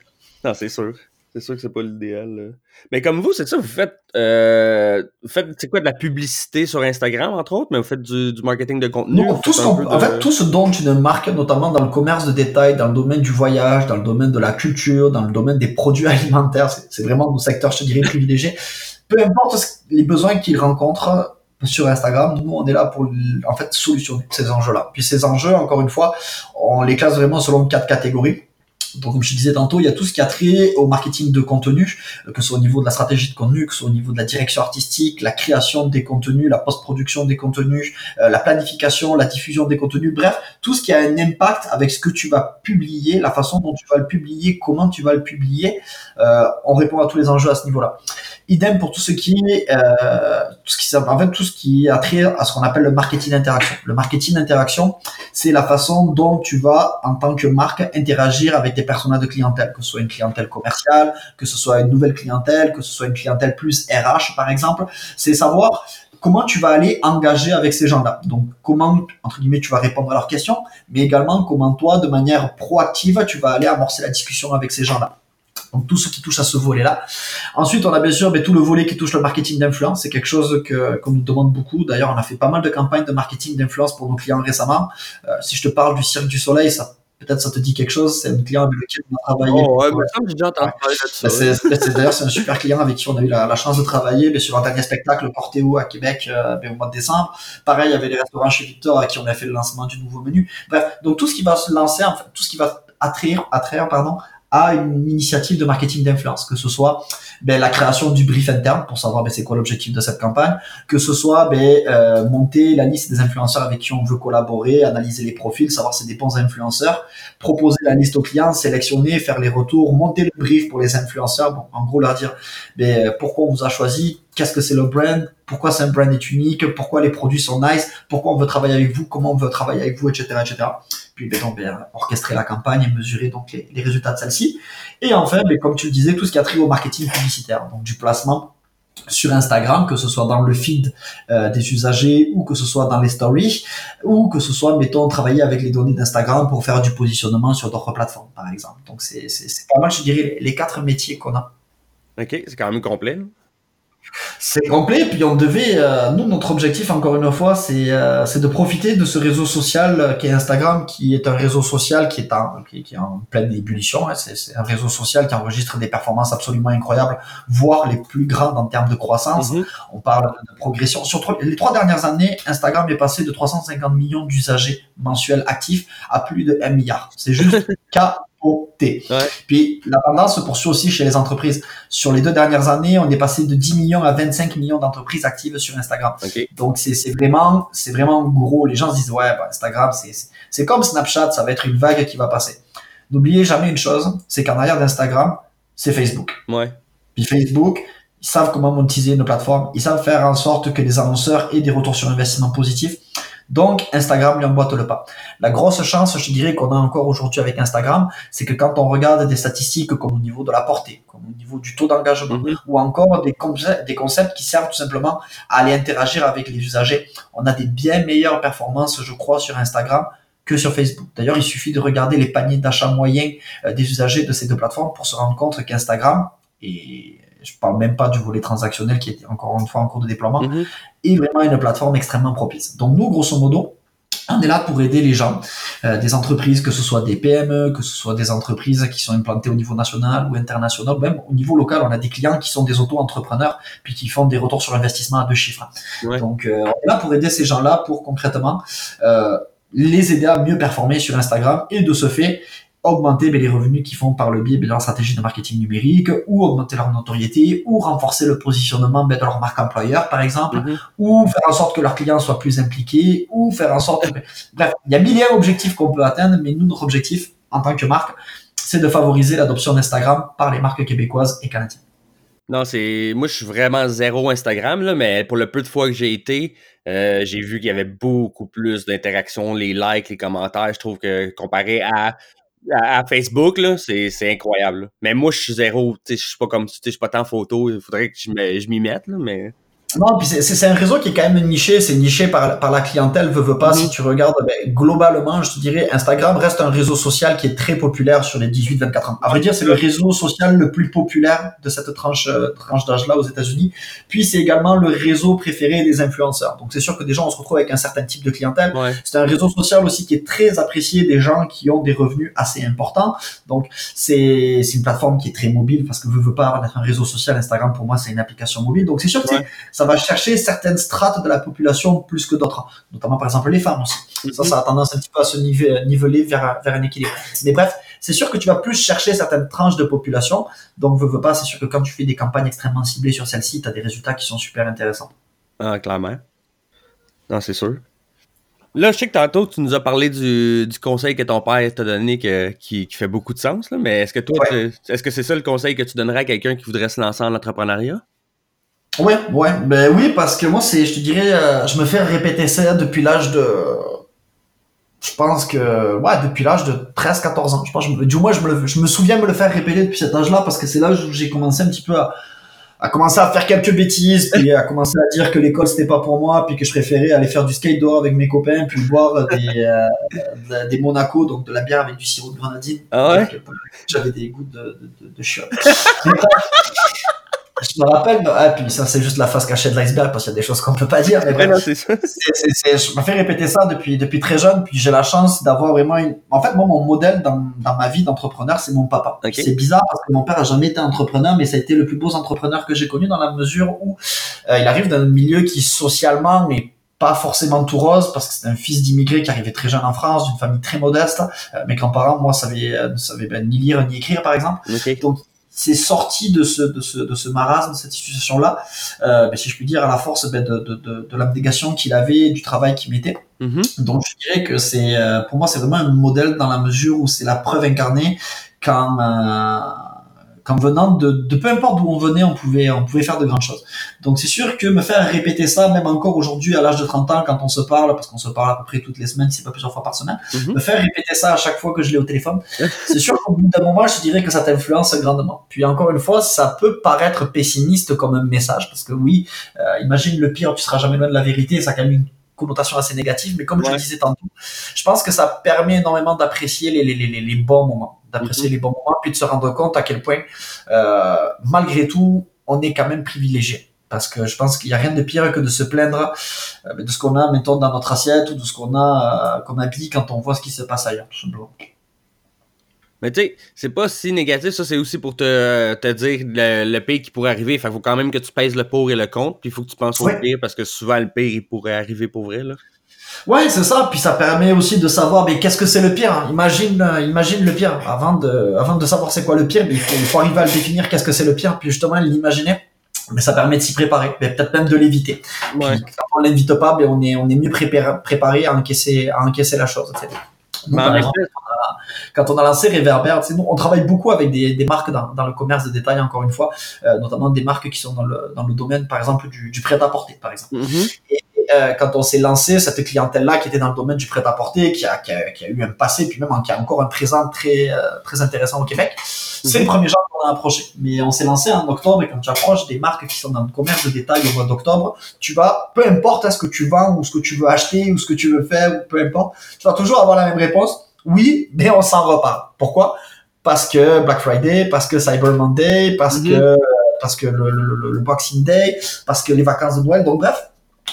Non, c'est sûr. C'est sûr que c'est pas l'idéal, là. Mais comme vous, c'est ça, vous faites, euh, vous faites, c'est quoi, de la publicité sur Instagram, entre autres, mais vous faites du, du marketing de contenu. Non, tout ce qu'on, de... En fait, tout ce dont une marque, notamment dans le commerce de détail, dans le domaine du voyage, dans le domaine de la culture, dans le domaine des produits alimentaires, c'est, c'est vraiment nos secteurs, je te dirais, privilégiés. Peu importe ce, les besoins qu'ils rencontrent sur Instagram, nous, on est là pour, en fait, solutionner ces enjeux-là. Puis ces enjeux, encore une fois, on les classe vraiment selon quatre catégories. Donc, comme je disais tantôt, il y a tout ce qui a trait au marketing de contenu, que ce soit au niveau de la stratégie de contenu, que ce soit au niveau de la direction artistique, la création des contenus, la post-production des contenus, euh, la planification, la diffusion des contenus, bref, tout ce qui a un impact avec ce que tu vas publier, la façon dont tu vas le publier, comment tu vas le publier, euh, on répond à tous les enjeux à ce niveau-là. Idem pour tout ce qui est, euh, tout ce qui, en fait, tout ce qui a trait à ce qu'on appelle le marketing interaction. Le marketing interaction, c'est la façon dont tu vas, en tant que marque, interagir avec des personas de clientèle, que ce soit une clientèle commerciale, que ce soit une nouvelle clientèle, que ce soit une clientèle plus R H, par exemple. C'est savoir comment tu vas aller engager avec ces gens-là. Donc, comment, entre guillemets, tu vas répondre à leurs questions, mais également comment toi, de manière proactive, tu vas aller amorcer la discussion avec ces gens-là. Donc, tout ce qui touche à ce volet-là. Ensuite, on a bien sûr mais, tout le volet qui touche le marketing d'influence. C'est quelque chose que, qu'on nous demande beaucoup. D'ailleurs, on a fait pas mal de campagnes de marketing d'influence pour nos clients récemment. Euh, si je te parle du Cirque du Soleil, ça peut-être ça te dit quelque chose, c'est un client avec lequel on a travaillé. Oh, ouais, ouais. Ça, j'ai déjà entendu parler de ça. C'est, c'est, c'est, d'ailleurs, c'est un super client avec qui on a eu la, la chance de travailler, mais sur un dernier spectacle, Portéo à Québec, euh, au mois de décembre. Pareil, il y avait les restaurants Chez Victor à qui on a fait le lancement du nouveau menu. Bref, donc tout ce qui va se lancer, en fait, tout ce qui va attraire, attraire, pardon, à une initiative de marketing d'influence, que ce soit ben, la création du brief interne pour savoir ben, c'est quoi l'objectif de cette campagne, que ce soit ben, euh, monter la liste des influenceurs avec qui on veut collaborer, analyser les profils, savoir si c'est des bons influenceurs, proposer la liste aux clients, sélectionner, faire les retours, monter le brief pour les influenceurs, bon, en gros leur dire ben, pourquoi on vous a choisi, qu'est-ce que c'est le brand, pourquoi ce brand est unique, pourquoi les produits sont nice, pourquoi on veut travailler avec vous, comment on veut travailler avec vous, et cetera, et cetera. Puis, ben, donc, ben, orchestrer la campagne et mesurer donc les, les résultats de celle-ci. Et enfin, ben, comme tu le disais, tout ce qui a trait au marketing publicitaire, donc du placement sur Instagram, que ce soit dans le feed euh, des usagers ou que ce soit dans les stories, ou que ce soit, mettons, travailler avec les données d'Instagram pour faire du positionnement sur d'autres plateformes, par exemple. Donc, c'est, c'est, c'est pas mal, je dirais, les, les quatre métiers qu'on a. OK, c'est quand même complet, non? C'est complet. Puis on devait, euh, nous, notre objectif, encore une fois, c'est euh, c'est de profiter de ce réseau social euh, qui est Instagram, qui est un réseau social qui est en, qui, qui est en pleine ébullition. Hein. C'est, c'est un réseau social qui enregistre des performances absolument incroyables, voire les plus grandes en termes de croissance. Mmh. On parle de progression. Sur trois, les trois dernières années, Instagram est passé de trois cent cinquante millions d'usagers mensuels actifs à plus de un milliard. C'est juste cas. Ouais. Puis la tendance se poursuit aussi chez les entreprises. Sur les deux dernières années, on est passé de dix millions à vingt-cinq millions d'entreprises actives sur Instagram. Okay. Donc c'est, c'est vraiment, c'est vraiment gros. Les gens se disent ouais, bah, Instagram, c'est, c'est, c'est comme Snapchat, ça va être une vague qui va passer. N'oubliez jamais une chose, c'est qu'en arrière d'Instagram, c'est Facebook. Ouais. Puis Facebook, ils savent comment monétiser nos plateformes, ils savent faire en sorte que les annonceurs aient des retours sur investissement positifs. Donc, Instagram lui emboîte le pas. La grosse chance, je dirais, qu'on a encore aujourd'hui avec Instagram, c'est que quand on regarde des statistiques comme au niveau de la portée, comme au niveau du taux d'engagement, mmh. ou encore des, conce- des concepts qui servent tout simplement à aller interagir avec les usagers, on a des bien meilleures performances, je crois, sur Instagram que sur Facebook. D'ailleurs, il suffit de regarder les paniers d'achat moyens des usagers de ces deux plateformes pour se rendre compte qu'Instagram est... Je parle même pas du volet transactionnel qui est encore une fois en cours de déploiement, mmh. est vraiment une plateforme extrêmement propice. Donc nous, grosso modo, on est là pour aider les gens, euh, des entreprises, que ce soit des P M E, que ce soit des entreprises qui sont implantées au niveau national ou international, même au niveau local, on a des clients qui sont des auto-entrepreneurs puis qui font des retours sur investissement à deux chiffres. Ouais. Donc euh, on est là pour aider ces gens-là pour concrètement euh, les aider à mieux performer sur Instagram et de ce fait, augmenter ben, les revenus qu'ils font par le biais de ben, leur stratégie de marketing numérique, ou augmenter leur notoriété, ou renforcer le positionnement ben, de leur marque employeur, par exemple, mm-hmm. ou faire en sorte que leurs clients soient plus impliqués, ou faire en sorte que... Bref, il y a milliers d'objectifs qu'on peut atteindre, mais nous, notre objectif en tant que marque, c'est de favoriser l'adoption d'Instagram par les marques québécoises et canadiennes. Non, c'est... Moi, je suis vraiment zéro Instagram, là, mais pour le peu de fois que j'ai été, euh, j'ai vu qu'il y avait beaucoup plus d'interactions, les likes, les commentaires. Je trouve que comparé à... à Facebook, là, c'est, c'est incroyable. Là. Mais moi, je suis zéro. Je suis pas comme, je suis pas tant photo. Il faudrait que je, je m'y mette. Là, mais... Non, puis c'est, c'est un réseau qui est quand même niché. C'est niché par, par la clientèle, veut, veut pas. Mmh. Si tu regardes, ben, globalement, je te dirais, Instagram reste un réseau social qui est très populaire sur les dix-huit vingt-quatre ans. À vrai dire, c'est le réseau social le plus populaire de cette tranche, euh, tranche d'âge-là aux États-Unis. Puis, c'est également le réseau préféré des influenceurs. Donc, c'est sûr que déjà, on se retrouve avec un certain type de clientèle. Ouais. C'est un réseau social aussi qui est très apprécié des gens qui ont des revenus assez importants. Donc, c'est, c'est une plateforme qui est très mobile parce que veut, veut pas être un réseau social. Instagram, pour moi, c'est une application mobile. Donc, c'est sûr que ouais. c'est, ça va chercher certaines strates de la population plus que d'autres, notamment par exemple les femmes aussi. Mm-hmm. Ça, ça a tendance un petit peu à se niveler vers, vers un équilibre. Mais bref, c'est sûr que tu vas plus chercher certaines tranches de population. Donc, veux, veux pas, c'est sûr que quand tu fais des campagnes extrêmement ciblées sur celle-ci, tu as des résultats qui sont super intéressants. Ah, clairement. Non, c'est sûr. Là, je sais que tantôt, tu nous as parlé du, du conseil que ton père t'a donné que, qui, qui fait beaucoup de sens. Là, mais est-ce que toi, ouais. tu, est-ce que c'est ça le conseil que tu donnerais à quelqu'un qui voudrait se lancer en entrepreneuriat? Ouais, ouais, ben oui, parce que moi, c'est, je te dirais, euh, je me fais répéter ça depuis l'âge de, je pense que, ouais, depuis l'âge de treize quatorze ans, je pense, je me, du moins, je me, je me souviens me le faire répéter depuis cet âge-là, parce que c'est l'âge où j'ai commencé un petit peu à, à commencer à faire quelques bêtises, puis à commencer à dire que l'école, c'était pas pour moi, puis que je préférais aller faire du skate dehors avec mes copains, puis boire des, euh, des Monaco, donc de la bière avec du sirop de grenadine. Ah ouais? Donc, j'avais des gouttes de, de, de, de chiottes. Je me rappelle, ah, puis ça c'est juste la face cachée de l'iceberg parce qu'il y a des choses qu'on peut pas dire. Mais ouais, non, c'est ça. C'est, c'est, c'est, je me fais répéter ça depuis depuis très jeune, puis j'ai la chance d'avoir vraiment une. En fait, moi mon modèle dans dans ma vie d'entrepreneur, c'est mon papa. Okay. C'est bizarre parce que mon père a jamais été entrepreneur, mais ça a été le plus beau entrepreneur que j'ai connu dans la mesure où euh, il arrive d'un milieu qui socialement mais pas forcément tout rose, parce que c'est un fils d'immigré qui arrivait très jeune en France, d'une famille très modeste. Euh, mes grands-parents, moi, savaient euh, ne savaient ben, ni lire ni écrire par exemple. Okay. Donc c'est sorti de ce de ce de ce marasme, cette situation là, euh, ben, si je puis dire, à la force ben, de de de, de l'abnégation qu'il avait, du travail qu'il mettait. Mm-hmm. Donc je dirais que c'est euh, pour moi c'est vraiment un modèle dans la mesure où c'est la preuve incarnée quand euh, qu'en venant de, de peu importe d'où on venait, on pouvait, on pouvait faire de grandes choses. Donc c'est sûr que me faire répéter ça, même encore aujourd'hui à l'âge de trente ans, quand on se parle, parce qu'on se parle à peu près toutes les semaines, si pas plusieurs fois par semaine, mm-hmm. me faire répéter ça à chaque fois que je l'ai au téléphone, c'est sûr qu'au bout d'un moment, je dirais que ça t'influence grandement. Puis encore une fois, ça peut paraître pessimiste comme un message, parce que oui, euh, imagine le pire, tu seras jamais loin de la vérité, ça a quand même une connotation assez négative, mais comme ouais. je le disais tantôt, je pense que ça permet énormément d'apprécier les, les, les, les bons moments. d'apprécier mmh. les bons moments, puis de se rendre compte à quel point, euh, malgré tout, on est quand même privilégié. parce que je pense qu'il n'y a rien de pire que de se plaindre de ce qu'on a, mettons, dans notre assiette ou de ce qu'on a comme habit quand on voit ce qui se passe ailleurs, tout simplement. Mais tu sais, c'est pas si négatif, ça c'est aussi pour te, te dire le, le pire qui pourrait arriver. Fait qu'il faut quand même que tu pèses le pour et le contre, puis il faut que tu penses au ouais. pire, parce que souvent le pire il pourrait arriver pour vrai, là. Ouais, c'est ça, puis ça permet aussi de savoir mais qu'est-ce que c'est le pire, hein? Imagine, imagine le pire. Avant de, avant de savoir c'est quoi le pire, mais il faut, il faut arriver à le définir, qu'est-ce que c'est le pire, puis justement l'imaginer. Mais ça permet de s'y préparer, mais peut-être même de l'éviter. Ouais. Puis, quand on l'évite pas, mais on est, on est mieux préparé, préparé à encaisser, à encaisser la chose, et cetera. Nous, ben, exemple, on a, quand on a lancé Réverbère, nous, on travaille beaucoup avec des, des marques dans, dans le commerce de détail, encore une fois, euh, notamment des marques qui sont dans le, dans le domaine, par exemple, du, du prêt-à-porter, par exemple. Mm-hmm. Et euh, quand on s'est lancé, cette clientèle-là qui était dans le domaine du prêt-à-porter, qui a, qui a, qui a eu un passé, puis même qui a encore un présent très, euh, très intéressant au Québec, mm-hmm. c'est le premier genre qu'on a approché. Mais on s'est lancé en octobre, et quand tu approches des marques qui sont dans le commerce de détail au mois d'octobre, tu vas, peu importe hein, ce que tu vends, ou ce que tu veux acheter, ou ce que tu veux faire, ou peu importe, tu vas toujours avoir la même réponse. Oui, mais on s'en reparle. Pourquoi? Parce que Black Friday, parce que Cyber Monday, parce mmh. que, parce que le, le, le Boxing Day, parce que les vacances de Noël. Donc bref,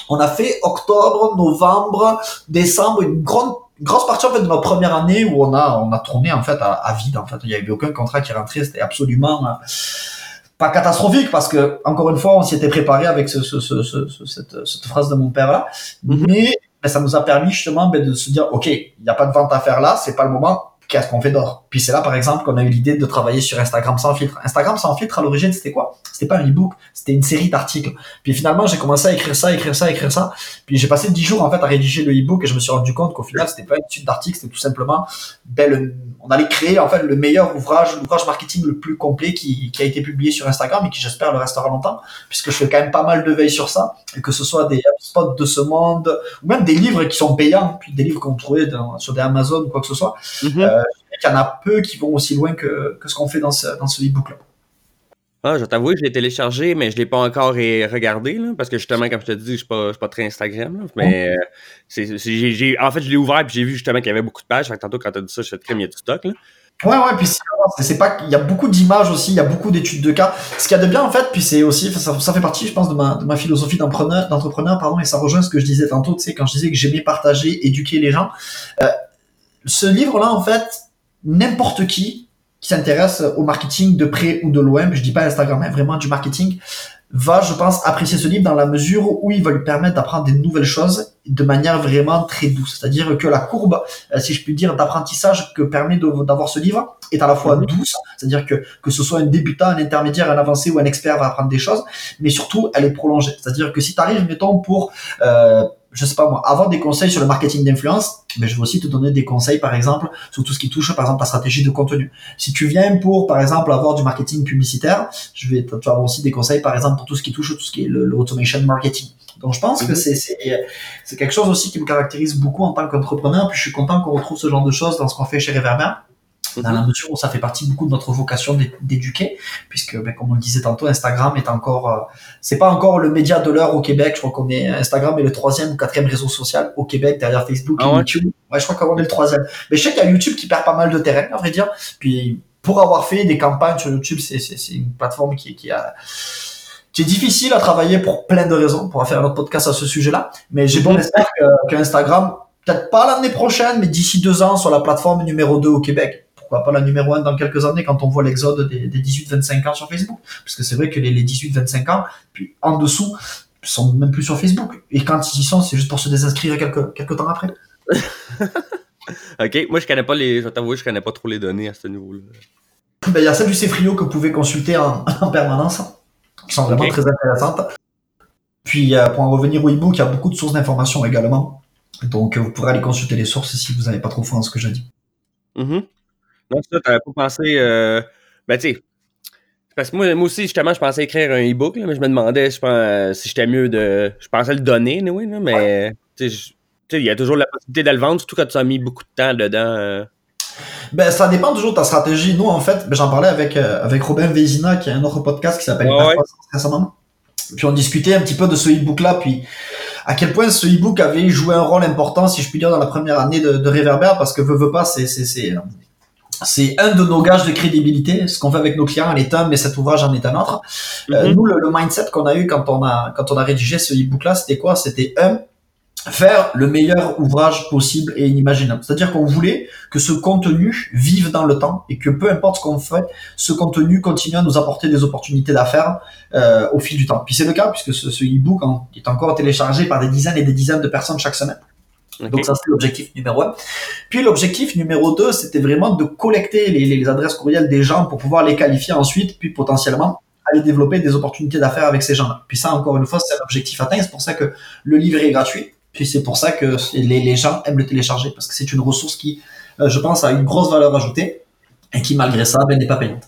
on a fait octobre, novembre, décembre, une grande, grosse partie en fait de notre première année où on a, on a tourné en fait à, à vide. En fait, il n'y avait aucun contrat qui rentrait. C'était absolument pas catastrophique parce que encore une fois, on s'y était préparé avec ce, ce, ce, ce, cette, cette phrase de mon père là, mmh. mais ben, ça nous a permis justement ben, de se dire ok, il n'y a pas de vente à faire là, c'est pas le moment, qu'est-ce qu'on fait d'autre? Puis c'est là par exemple qu'on a eu l'idée de travailler sur Instagram sans filtre. Instagram sans filtre à l'origine c'était quoi? C'était pas un e-book, c'était une série d'articles. Puis finalement j'ai commencé à écrire ça, écrire ça, écrire ça. Puis j'ai passé dix jours en fait à rédiger le e-book et je me suis rendu compte qu'au final c'était pas une suite d'articles, c'était tout simplement ben, le, on allait créer en fait le meilleur ouvrage, l'ouvrage marketing le plus complet qui, qui a été publié sur Instagram et qui j'espère le restera longtemps puisque je fais quand même pas mal de veille sur ça, et que ce soit des spots de ce monde ou même des livres qui sont payants, puis des livres qu'on trouvait dans, sur des Amazon ou quoi que ce soit. Mm-hmm. euh, Il y en a peu qui vont aussi loin que, que ce qu'on fait dans ce, dans ce e-book-là. Ah, je t'avoue que je l'ai téléchargé, mais je ne l'ai pas encore regardé, là, parce que justement, comme je te dis, je ne suis pas, pas très Instagram. Là, mais oh. euh, c'est, c'est, j'ai, j'ai, en fait, je l'ai ouvert et j'ai vu justement qu'il y avait beaucoup de pages. Tantôt, quand tu as dit ça, je fais de crème, il y a du stock. Là. Ouais, ouais, puis c'est, c'est pas, il y a beaucoup d'images aussi, il y a beaucoup d'études de cas. Ce qu'il y a de bien, en fait, puis c'est aussi, ça, ça fait partie, je pense, de ma, de ma philosophie d'entrepreneur, d'entrepreneur, pardon, et ça rejoint ce que je disais tantôt, tu sais, quand je disais que j'aimais partager, éduquer les gens. Euh, ce livre-là, en fait, n'importe qui qui s'intéresse au marketing de près ou de loin, je dis pas Instagram, mais vraiment du marketing, va, je pense, apprécier ce livre dans la mesure où il va lui permettre d'apprendre des nouvelles choses de manière vraiment très douce. C'est-à-dire que la courbe, si je puis dire, d'apprentissage que permet de, d'avoir ce livre est à la fois douce, c'est-à-dire que que ce soit un débutant, un intermédiaire, un avancé ou un expert va apprendre des choses, mais surtout, elle est prolongée. C'est-à-dire que si tu arrives, mettons, pour... Euh, je sais pas moi, avoir des conseils sur le marketing d'influence, mais je vais aussi te donner des conseils, par exemple, sur tout ce qui touche, par exemple, la stratégie de contenu. Si tu viens pour, par exemple, avoir du marketing publicitaire, je vais, tu vas avoir aussi des conseils, par exemple, pour tout ce qui touche, tout ce qui est le, l'automation marketing. Donc, je pense mm-hmm. que c'est, c'est, c'est quelque chose aussi qui me caractérise beaucoup en tant qu'entrepreneur, puis je suis content qu'on retrouve ce genre de choses dans ce qu'on fait chez Réverbère. Dans la mesure où ça fait partie beaucoup de notre vocation d'é- d'éduquer, puisque, ben, comme on le disait tantôt, Instagram est encore, euh, c'est pas encore le média de l'heure au Québec. Je crois qu'on est, Instagram est le troisième ou quatrième réseau social au Québec derrière Facebook ah ouais. et YouTube. Ouais, je crois qu'on est le troisième. Mais je sais qu'il y a YouTube qui perd pas mal de terrain, à vrai dire. Puis, pour avoir fait des campagnes sur YouTube, c'est, c'est, c'est une plateforme qui, qui a, qui est difficile à travailler pour plein de raisons. On pourra faire notre podcast à ce sujet-là. Mais j'ai bon espoir que, qu'Instagram, peut-être pas l'année prochaine, mais d'ici deux ans, soit la plateforme numéro deux au Québec. Pourquoi pas la numéro un dans quelques années quand on voit l'exode des, des dix-huit vingt-cinq ans sur Facebook? Parce que c'est vrai que les, les dix-huit vingt-cinq ans, puis en dessous, sont même plus sur Facebook. Et quand ils y sont, c'est juste pour se désinscrire quelques, quelques temps après. OK. Moi, je connais pas les, je vais t'avouer, je connais pas trop les données à ce niveau-là. Ben, il y a celle du Céfrio que vous pouvez consulter en, en permanence, qui sont vraiment okay. très intéressantes. Puis, euh, pour en revenir au e-book, il y a beaucoup de sources d'informations également. Donc, vous pourrez aller consulter les sources si vous n'avez pas trop foi en ce que je dis. Mm-hmm. Non, ça, t'avais pas pensé... Euh, ben, tu sais, parce que moi, moi aussi, justement, je pensais écrire un e-book, là, mais je me demandais je pense, euh, si j'étais mieux de... Je pensais le donner, anyway, là, mais ouais. tu sais, il y a toujours la possibilité de le vendre, surtout quand tu as mis beaucoup de temps dedans... Euh. Ben, ça dépend toujours de ta stratégie. Nous, en fait, ben, j'en parlais avec, euh, avec Robin Vézina, qui a un autre podcast qui s'appelle oh, « ouais. récemment. Puis on discutait un petit peu de ce e-book-là, puis... à quel point ce e-book avait joué un rôle important, si je puis dire, dans la première année de, de Réverbère, parce que veux, veux pas, c'est... c'est, c'est C'est un de nos gages de crédibilité. Ce qu'on fait avec nos clients en est un, mais cet ouvrage en est un autre. Mm-hmm. Euh, nous, le, le mindset qu'on a eu quand on a, quand on a rédigé ce e-book-là, c'était quoi? C'était un, faire le meilleur ouvrage possible et inimaginable. C'est-à-dire qu'on voulait que ce contenu vive dans le temps et que peu importe ce qu'on fait, ce contenu continue à nous apporter des opportunités d'affaires euh, au fil du temps. Puis c'est le cas, puisque ce, ce e-book hein, est encore téléchargé par des dizaines et des dizaines de personnes chaque semaine. Okay. Donc ça, c'est l'objectif numéro un. Puis l'objectif numéro deux, c'était vraiment de collecter les, les adresses courriels des gens pour pouvoir les qualifier ensuite, puis potentiellement aller développer des opportunités d'affaires avec ces gens-là. Puis ça, encore une fois, c'est l'objectif atteint. C'est pour ça que le livre est gratuit. Puis c'est pour ça que les, les gens aiment le télécharger, parce que c'est une ressource qui, euh, je pense, a une grosse valeur ajoutée et qui, malgré ça, ben, n'est pas payante.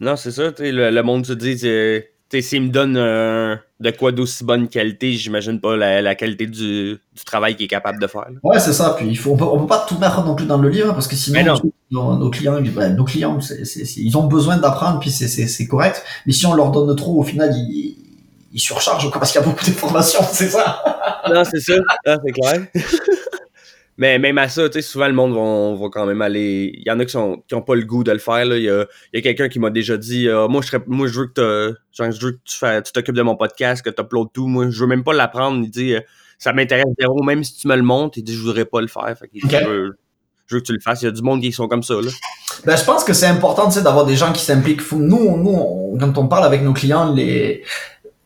Non, c'est ça. Le, le monde se dit, t'sais, t'sais, s'il me donne euh, de quoi d'aussi bonne qualité, j'imagine pas la, la qualité du, du travail qu'il est capable de faire. Là. Ouais, c'est ça. Puis il faut, on ne peut pas tout mettre non plus dans le livre, parce que sinon, nos, nos clients, ben, nos clients c'est, c'est, c'est, ils ont besoin d'apprendre, puis c'est, c'est, c'est correct. Mais si on leur donne trop, au final, ils... ils surchargent parce qu'il y a beaucoup d'informations, c'est ça? Non, c'est ça, non, c'est clair. Mais même à ça, tu sais, souvent le monde va, va quand même aller. Il y en a qui sont qui ont pas le goût de le faire. Là. Il y a, il y a quelqu'un qui m'a déjà dit euh, moi, je serais, moi, je veux que, genre, je veux que tu, fais, tu t'occupes de mon podcast, que tu uploades tout. Moi, je veux même pas l'apprendre. Il dit euh, ça m'intéresse zéro, même si tu me le montres. Il dit je voudrais pas le faire. Fait que, okay. je, veux, je veux que tu le fasses. Il y a du monde qui sont comme ça. Là. Ben, je pense que c'est important, tu sais, d'avoir des gens qui s'impliquent. Nous, nous on, quand on parle avec nos clients, les.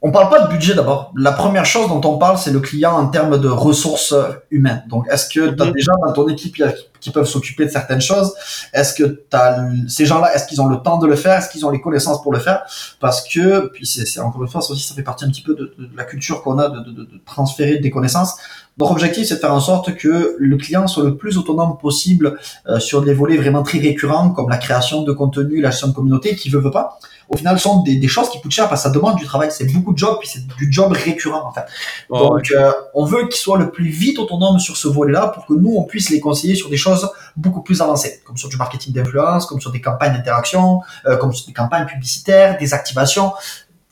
On parle pas de budget d'abord. La première chose dont on parle, c'est le client en termes de ressources humaines. Donc, est-ce que tu as des gens dans ton équipe qui peuvent s'occuper de certaines choses? Est-ce que t'as ces gens-là, est-ce qu'ils ont le temps de le faire? Est-ce qu'ils ont les connaissances pour le faire? Parce que, puis c'est, c'est encore une fois, ça aussi, ça fait partie un petit peu de, de, de la culture qu'on a de, de, de transférer des connaissances. Notre objectif, c'est de faire en sorte que le client soit le plus autonome possible euh, sur des volets vraiment très récurrents, comme la création de contenu, la gestion de communauté, qui veut, veut pas. Au final, ce sont des, des choses qui coûtent cher parce que ça demande du travail. C'est beaucoup de jobs, puis c'est du job récurrent, en fait. Oh, Donc, okay. euh, on veut qu'ils soient le plus vite autonome sur ce volet-là pour que nous, on puisse les conseiller sur des choses beaucoup plus avancées, comme sur du marketing d'influence, comme sur des campagnes d'interaction, euh, comme sur des campagnes publicitaires, des activations.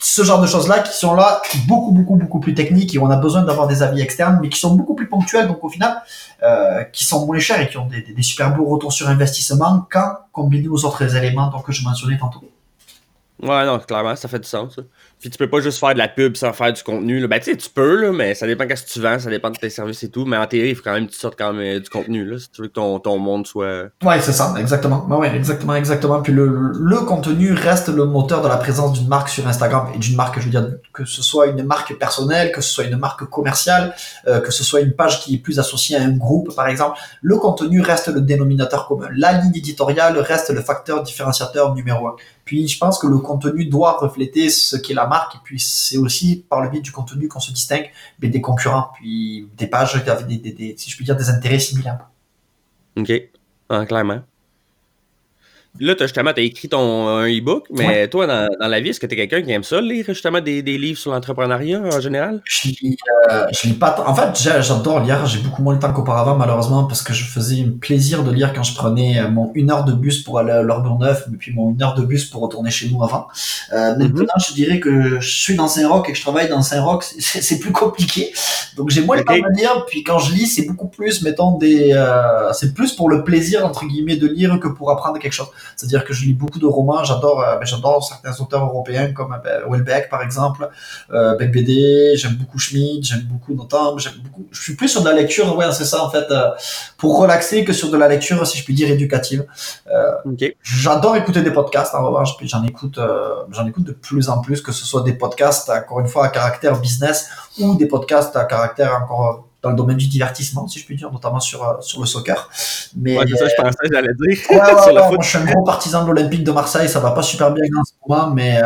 Ce genre de choses-là qui sont là beaucoup, beaucoup, beaucoup plus techniques et on a besoin d'avoir des avis externes, mais qui sont beaucoup plus ponctuels, donc au final, euh, qui sont moins chers et qui ont des, des, des super beaux retours sur investissement quand combinés aux autres éléments donc, que je mentionnais tantôt. Ouais, non, clairement, ça fait du sens. Ça. Puis tu peux pas juste faire de la pub sans faire du contenu. Là. Ben, tu sais, tu peux, là, mais ça dépend de ce que tu vends, ça dépend de tes services et tout. Mais en théorie, il faut quand même que tu sortes quand même du contenu, là, si tu veux que ton, ton monde soit. Ouais, c'est ça, exactement. Ouais, ouais, exactement, exactement. Puis le, le, le contenu reste le moteur de la présence d'une marque sur Instagram et d'une marque, je veux dire, que ce soit une marque personnelle, que ce soit une marque commerciale, euh, que ce soit une page qui est plus associée à un groupe, par exemple. Le contenu reste le dénominateur commun. La ligne éditoriale reste le facteur différenciateur numéro un. Puis, je pense que le contenu doit refléter ce qu'est la marque. Et puis, c'est aussi par le biais du contenu qu'on se distingue mais des concurrents, puis des pages qui avaient, des, des, des, si je puis dire, des intérêts similaires. OK. Ah, clairement. Là, t'as, justement, tu as écrit ton un e-book, mais ouais. Toi, dans, dans la vie, est-ce que tu es quelqu'un qui aime ça, lire justement des, des livres sur l'entrepreneuriat en général? Je lis, euh, je lis pas t- En fait, j'adore lire. J'ai beaucoup moins le temps qu'auparavant, malheureusement, parce que je faisais un plaisir de lire quand je prenais mon une heure de bus pour aller à L'Orbeau-Neuf, puis mon une heure de bus pour retourner chez nous avant. Euh, mais maintenant, je dirais que je suis dans Saint-Roch et que je travaille dans Saint-Roch, c'est, c'est plus compliqué. Donc, j'ai moins okay. le temps de lire. Puis quand je lis, c'est beaucoup plus, mettons, des, euh, c'est plus pour le plaisir, entre guillemets, de lire que pour apprendre quelque chose. C'est-à-dire que je lis beaucoup de romans, j'adore, euh, j'adore certains auteurs européens comme ben, Houellebecq par exemple, euh, Beck B D, j'aime beaucoup Schmitt, j'aime beaucoup Nothomb, j'aime beaucoup. Je suis plus sur de la lecture, ouais, c'est ça en fait, euh, pour relaxer que sur de la lecture, si je puis dire, éducative. Euh, okay. J'adore écouter des podcasts, en revanche, puis j'en écoute, euh, j'en écoute de plus en plus, que ce soit des podcasts encore une fois à caractère business ou des podcasts à caractère encore. Dans le domaine du divertissement, si je puis dire, notamment sur sur le soccer. Mais ouais, c'est ça, je pensais, j'allais dire. Ouais, ouais, ouais, moi, je suis un gros partisan de l'Olympique de Marseille, ça va pas super bien en ce moment, mais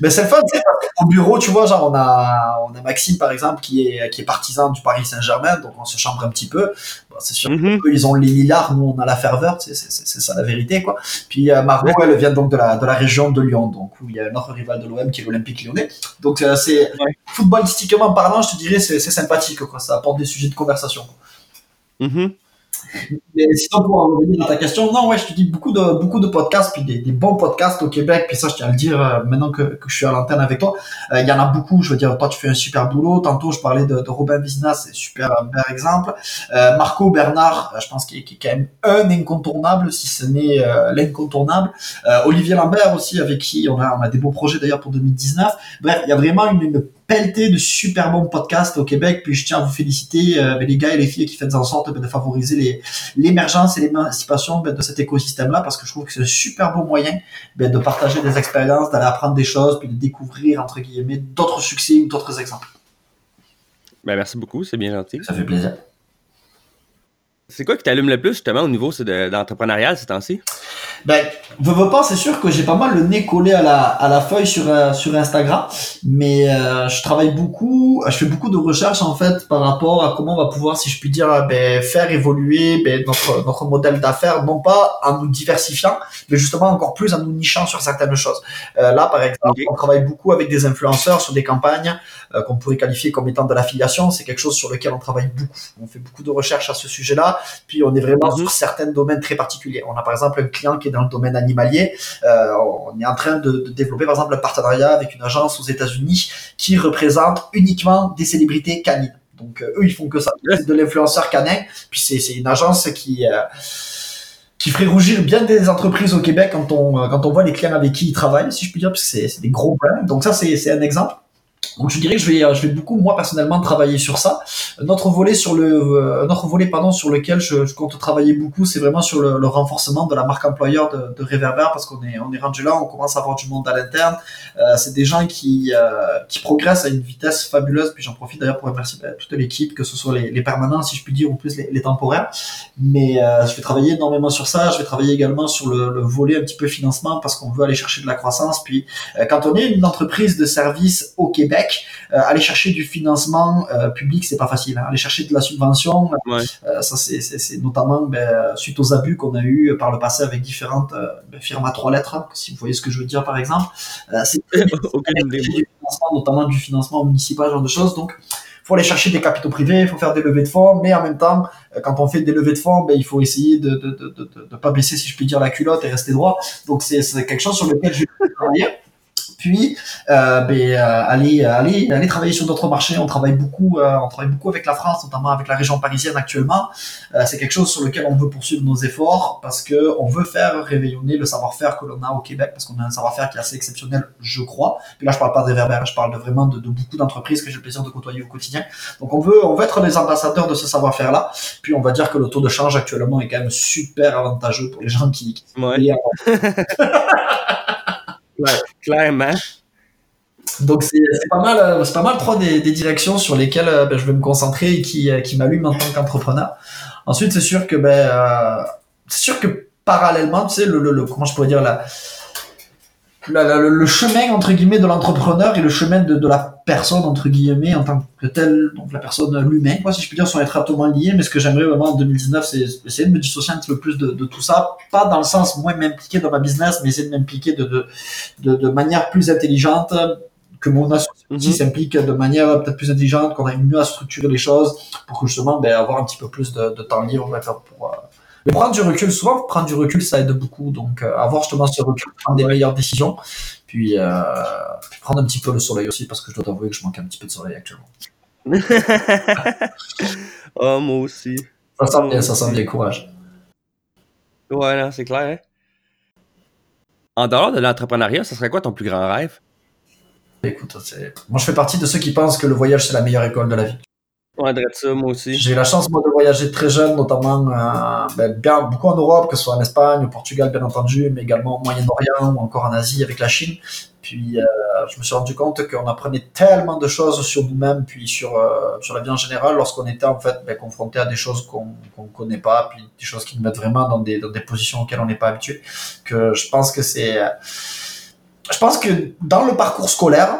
mais c'est le fun, tu sais, au bureau, tu vois, genre on a on a Maxime par exemple qui est qui est partisan du Paris Saint-Germain, donc on se chambre un petit peu. Bon, c'est sûr mm-hmm. qu'eux, ils ont les lilards, nous on a la ferveur, tu sais, c'est c'est c'est ça la vérité quoi. Puis euh, Margot, elle vient donc de la de la région de Lyon, donc où il y a notre rival de l'O M qui est l'Olympique Lyonnais. Donc euh, c'est ouais. footballistiquement parlant, je te dirais c'est c'est sympathique quoi, ça apporte des sujets de conversation. Mm-hmm. Mais sinon, pour revenir à ta question, non, ouais, je te dis beaucoup de, beaucoup de podcasts, puis des, des bons podcasts au Québec, puis ça, je tiens à le dire euh, maintenant que, que je suis à l'antenne avec toi. Il euh, y en a beaucoup, je veux dire, toi, tu fais un super boulot. Tantôt, je parlais de, de Robin Vézina, c'est super un super exemple. Euh, Marco Bernard, euh, je pense qu'il est, qu'il est quand même un incontournable, si ce n'est euh, l'incontournable. Euh, Olivier Lambert aussi, avec qui on a, on a des beaux projets d'ailleurs pour deux mille dix-neuf. Bref, il y a vraiment une, une pelletée de super bons podcasts au Québec, puis je tiens à vous féliciter, euh, les gars et les filles qui faites en sorte ben, de favoriser les, l'émergence et l'émancipation ben, de cet écosystème-là, parce que je trouve que c'est un super beau moyen ben, de partager des expériences, d'aller apprendre des choses, puis de découvrir, entre guillemets, d'autres succès ou d'autres exemples. Ben, merci beaucoup, c'est bien gentil. Ça fait plaisir. C'est quoi qui t'allume le plus, justement, au niveau de, d'entrepreneurial ces temps-ci? Ben, veux, veux pas, c'est sûr que j'ai pas mal le nez collé à la, à la feuille sur, euh, sur Instagram, mais euh, je travaille beaucoup, je fais beaucoup de recherches, en fait, par rapport à comment on va pouvoir, si je puis dire, ben, faire évoluer ben, notre, notre modèle d'affaires, non pas en nous diversifiant, mais justement encore plus en nous nichant sur certaines choses. Euh, là, par exemple, okay. On travaille beaucoup avec des influenceurs sur des campagnes euh, qu'on pourrait qualifier comme étant de l'affiliation, c'est quelque chose sur lequel on travaille beaucoup. On fait beaucoup de recherches à ce sujet-là, puis on est vraiment sur certains domaines très particuliers. On a par exemple un client qui est dans le domaine animalier, euh, on est en train de, de développer par exemple un partenariat avec une agence aux États-Unis qui représente uniquement des célébrités canines. Donc euh, eux ils font que ça, c'est de l'influenceur canin, puis c'est, c'est une agence qui... Euh, qui ferait rougir bien des entreprises au Québec quand on, quand on voit les clients avec qui ils travaillent, si je puis dire, parce que c'est, c'est des gros brands. Donc ça c'est, c'est un exemple. Donc je dirais que je vais, je vais beaucoup moi personnellement travailler sur ça. Notre volet sur le, notre volet pardon sur lequel je, je compte travailler beaucoup, c'est vraiment sur le, le renforcement de la marque employeur de, de Réverbère, parce qu'on est, on est rendu là, on commence à avoir du monde à l'interne. Euh, c'est des gens qui, euh, qui progressent à une vitesse fabuleuse. Puis j'en profite d'ailleurs pour remercier toute l'équipe, que ce soit les, les permanents si je puis dire ou plus les, les temporaires. Mais euh, je vais travailler énormément sur ça. Je vais travailler également sur le, le volet un petit peu financement, parce qu'on veut aller chercher de la croissance. Puis euh, quand on est une entreprise de service au Québec, Euh, aller chercher du financement euh, public, c'est pas facile. Hein. Aller chercher de la subvention, ouais. euh, ça c'est, c'est, c'est notamment ben, suite aux abus qu'on a eu par le passé avec différentes euh, firmes à trois lettres, si vous voyez ce que je veux dire par exemple. Euh, c'est okay, du financement, notamment du financement municipal, ce genre de choses. Donc, faut aller chercher des capitaux privés, il faut faire des levées de fonds, mais en même temps, quand on fait des levées de fonds, ben, il faut essayer de ne de, de, de, de pas baisser, si je puis dire, la culotte et rester droit. Donc, c'est, c'est quelque chose sur lequel je vais travailler. Puis, euh, ben, euh, aller, aller, aller travailler sur d'autres marchés. On travaille beaucoup, euh, on travaille beaucoup avec la France, notamment avec la région parisienne actuellement. Euh, c'est quelque chose sur lequel on veut poursuivre nos efforts, parce que on veut faire réveillonner le savoir-faire que l'on a au Québec, parce qu'on a un savoir-faire qui est assez exceptionnel, je crois. Puis là, je parle pas de Réverbère, je parle de vraiment de, de beaucoup d'entreprises que j'ai le plaisir de côtoyer au quotidien. Donc, on veut, on veut être les ambassadeurs de ce savoir-faire-là. Puis, on va dire que le taux de change actuellement est quand même super avantageux pour les gens qui. qui ouais. Ouais, clairement. Donc c'est, c'est pas mal, c'est pas mal trois des, des directions sur lesquelles ben, je vais me concentrer et qui, qui m'allument en tant qu'entrepreneur. Ensuite, c'est sûr que ben euh, c'est sûr que parallèlement, tu sais, le, le, le comment je pourrais dire la Le, le, le chemin entre guillemets de l'entrepreneur et le chemin de, de la personne entre guillemets en tant que telle, donc la personne, l'humain quoi, si je puis dire, sont étroitement liés. Mais ce que j'aimerais vraiment en deux mille dix-neuf, c'est essayer de me dissocier un petit peu plus de, de tout ça, pas dans le sens moins m'impliquer dans ma business, mais essayer de m'impliquer de de, de, de manière plus intelligente, que mon associé mm-hmm. s'implique de manière peut-être plus intelligente, qu'on arrive mieux à structurer les choses pour que justement ben, avoir un petit peu plus de, de temps libre pour euh, Mais prendre du recul, souvent, prendre du recul, ça aide beaucoup. Donc, euh, avoir justement ce recul, prendre des meilleures décisions, puis, euh, puis prendre un petit peu le soleil aussi, parce que je dois t'avouer que je manque un petit peu de soleil actuellement. Oh, moi aussi. Ça sent bien, ça sent bien, courage. Ouais, non, c'est clair. Hein? En dehors de l'entrepreneuriat, ça serait quoi ton plus grand rêve? Écoute, c'est... moi, je fais partie de ceux qui pensent que le voyage, c'est la meilleure école de la vie. Ouais, ça, moi aussi. J'ai eu la chance moi de voyager très jeune, notamment euh, ben, bien, beaucoup en Europe, que ce soit en Espagne, au Portugal bien entendu, mais également au Moyen-Orient ou encore en Asie avec la Chine. Puis euh, je me suis rendu compte qu'on apprenait tellement de choses sur nous-mêmes, puis sur euh, sur la vie en général, lorsqu'on était en fait ben, confronté à des choses qu'on qu'on connaît pas, puis des choses qui nous mettent vraiment dans des dans des positions auxquelles on n'est pas habitué. Que je pense que c'est, euh, je pense que dans le parcours scolaire,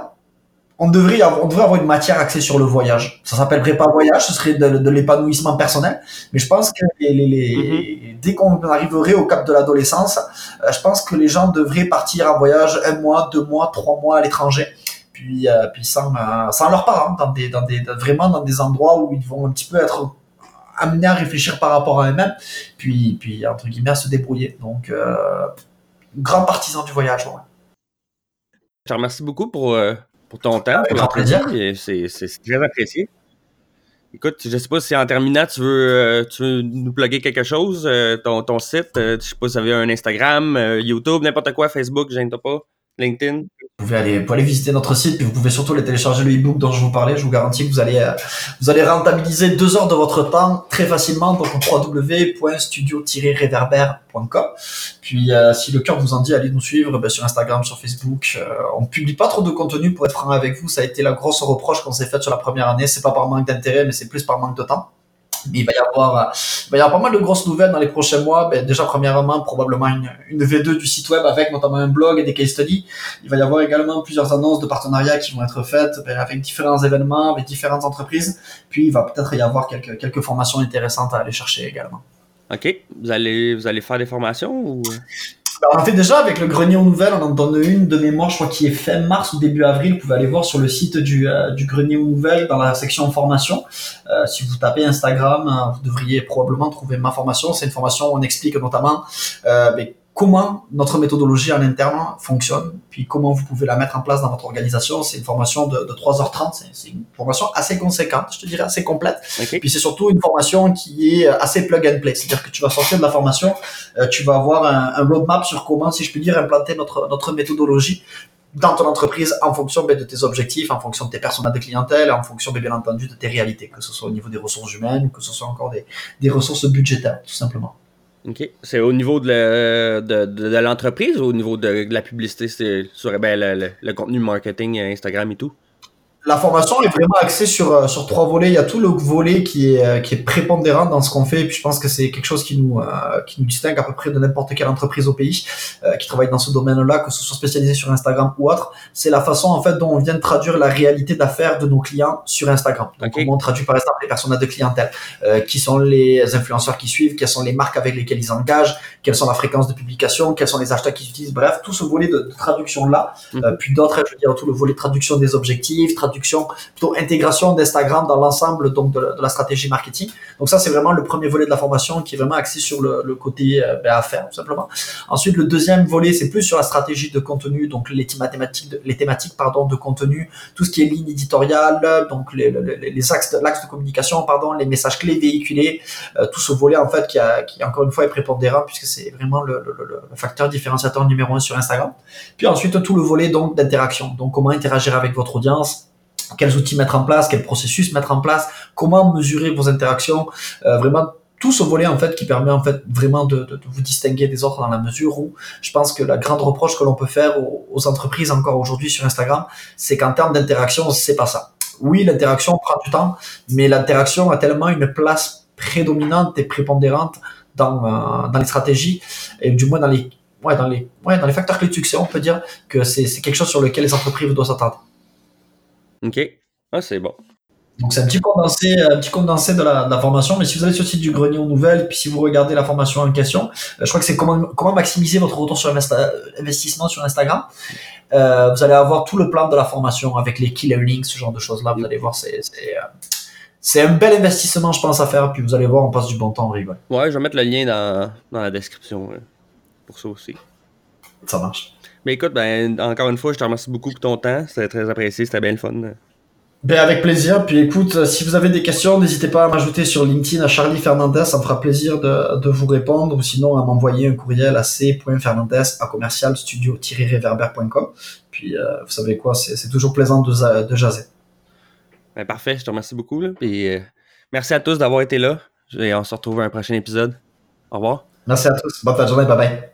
On devrait, avoir, on devrait avoir une matière axée sur le voyage. Ça s'appellerait pas voyage, ce serait de, de l'épanouissement personnel. Mais je pense que les, les, les, mm-hmm. dès qu'on arriverait au cap de l'adolescence, euh, je pense que les gens devraient partir en voyage un mois, deux mois, trois mois à l'étranger. Puis, euh, puis sans, euh, sans leurs parents, dans des, dans des, dans, vraiment dans des endroits où ils vont un petit peu être amenés à réfléchir par rapport à eux-mêmes, puis, puis entre guillemets à se débrouiller. Donc, euh, grand partisan du voyage. Ouais. Je te remercie beaucoup pour, euh, pour ton temps. Avec grand plaisir. Et c'est, c'est, c'est très apprécié. Écoute, je ne sais pas si en terminant, tu veux, euh, tu veux nous plugger quelque chose, euh, ton, ton site, euh, je ne sais pas si ça vient un Instagram, euh, YouTube, n'importe quoi, Facebook, gêne-toi pas, LinkedIn. Vous pouvez aller, vous pouvez aller visiter notre site, puis vous pouvez surtout aller télécharger le e-book dont je vous parlais. Je vous garantis que vous allez, euh, vous allez rentabiliser deux heures de votre temps très facilement, donc w w w point studio tiret réverbère point com. Puis, euh, si le cœur vous en dit, allez nous suivre ben, sur Instagram, sur Facebook. Euh, on publie pas trop de contenu, pour être franc avec vous. Ça a été la grosse reproche qu'on s'est faite sur la première année. C'est pas par manque d'intérêt, mais c'est plus par manque de temps. Mais il va y avoir, il va y avoir pas mal de grosses nouvelles dans les prochains mois. Ben, déjà, premièrement, probablement une, une V deux du site web avec notamment un blog et des case studies. Il va y avoir également plusieurs annonces de partenariats qui vont être faites ben, avec différents événements, avec différentes entreprises. Puis, il va peut-être y avoir quelques, quelques formations intéressantes à aller chercher également. OK. Vous allez, vous allez faire des formations ou... On en fait déjà avec le Grenier aux Nouvelles, on en donne une de mémoire, je crois qui est fin mars ou début avril. Vous pouvez aller voir sur le site du, euh, du Grenier aux Nouvelles dans la section formation. Euh, si vous tapez Instagram, vous devriez probablement trouver ma formation. C'est une formation où on explique notamment euh, mais comment notre méthodologie en interne fonctionne, puis comment vous pouvez la mettre en place dans votre organisation. C'est une formation de, de trois heures trente, c'est, c'est une formation assez conséquente, je te dirais assez complète. Okay. Puis c'est surtout une formation qui est assez plug and play, c'est-à-dire que tu vas sortir de la formation, tu vas avoir un, un roadmap sur comment, si je puis dire, implanter notre, notre méthodologie dans ton entreprise en fonction de tes objectifs, en fonction de tes personas de clientèle, en fonction bien entendu de tes réalités, que ce soit au niveau des ressources humaines ou que ce soit encore des, des ressources budgétaires, tout simplement. OK. C'est au niveau de, le, de, de, de l'entreprise ou au niveau de, de la publicité, c'est sur ben, le, le, le contenu marketing, Instagram et tout? La formation est vraiment axée sur, sur trois volets. Il y a tout le volet qui est, qui est prépondérant dans ce qu'on fait. Et puis, je pense que c'est quelque chose qui nous, euh, qui nous distingue à peu près de n'importe quelle entreprise au pays, euh, qui travaille dans ce domaine-là, que ce soit spécialisé sur Instagram ou autre. C'est la façon, en fait, dont on vient de traduire la réalité d'affaires de nos clients sur Instagram. Donc, okay. Comment on traduit, par exemple, les personas de clientèle, euh, qui sont les influenceurs qui suivent, quelles sont les marques avec lesquelles ils engagent, quelles sont la fréquence de publication, quels sont les hashtags qu'ils utilisent. Bref, tout ce volet de, de traduction-là. Mm-hmm. Euh, puis d'autres, je veux dire, tout le volet de traduction des objectifs, traduction, plutôt intégration d'Instagram dans l'ensemble donc de, de la stratégie marketing. Donc ça, c'est vraiment le premier volet de la formation qui est vraiment axé sur le, le côté euh, ben, affaires, tout simplement. Ensuite, le deuxième volet, c'est plus sur la stratégie de contenu, donc les thématiques, les thématiques pardon, de contenu, tout ce qui est ligne éditoriale, donc les, les, les axes, de, l'axe de communication, pardon, les messages clés véhiculés, euh, tout ce volet en fait qui, a, qui encore une fois est prépondérant puisque c'est vraiment le, le, le, le facteur différenciateur numéro un sur Instagram. Puis ensuite, tout le volet donc d'interaction, donc comment interagir avec votre audience, quels outils mettre en place, quels processus mettre en place, comment mesurer vos interactions, euh, vraiment tout ce volet en fait qui permet en fait vraiment de, de, de vous distinguer des autres dans la mesure où je pense que la grande reproche que l'on peut faire aux, aux entreprises encore aujourd'hui sur Instagram, c'est qu'en termes d'interaction, c'est pas ça. Oui, l'interaction prend du temps, mais l'interaction a tellement une place prédominante et prépondérante dans, euh, dans les stratégies et du moins dans les, ouais, dans les, ouais, dans les facteurs clés de succès, on peut dire que c'est, c'est quelque chose sur lequel les entreprises doivent s'attendre. OK. Ah, c'est bon. Donc, c'est un petit condensé, un petit condensé de la, de la formation. Mais si vous allez sur le site du Grenier aux Nouvelles, puis si vous regardez la formation en question, je crois que c'est comment, comment maximiser votre retour sur investi- investissement sur Instagram. Euh, vous allez avoir tout le plan de la formation avec les key learnings, ce genre de choses-là. Vous allez voir, c'est, c'est, c'est un bel investissement, je pense, à faire. Puis vous allez voir, on passe du bon temps, on rigole. Ouais, je vais mettre le lien dans, dans la description pour ça aussi. Ça marche. Mais écoute, ben, encore une fois, je te remercie beaucoup pour ton temps. C'était très apprécié, c'était bien le fun. Ben, avec plaisir. Puis écoute, si vous avez des questions, n'hésitez pas à m'ajouter sur LinkedIn à Charlie Fernandez. Ça me fera plaisir de, de vous répondre. Ou sinon, à m'envoyer un courriel à c point fernandez arobase studio tiret réverbère point com. Puis euh, vous savez quoi, c'est, c'est toujours plaisant de, de jaser. Ben, parfait, je te remercie beaucoup. Là. Puis, euh, merci à tous d'avoir été là. Et on se retrouve à un prochain épisode. Au revoir. Merci à tous. Bonne fin de journée. Bye bye.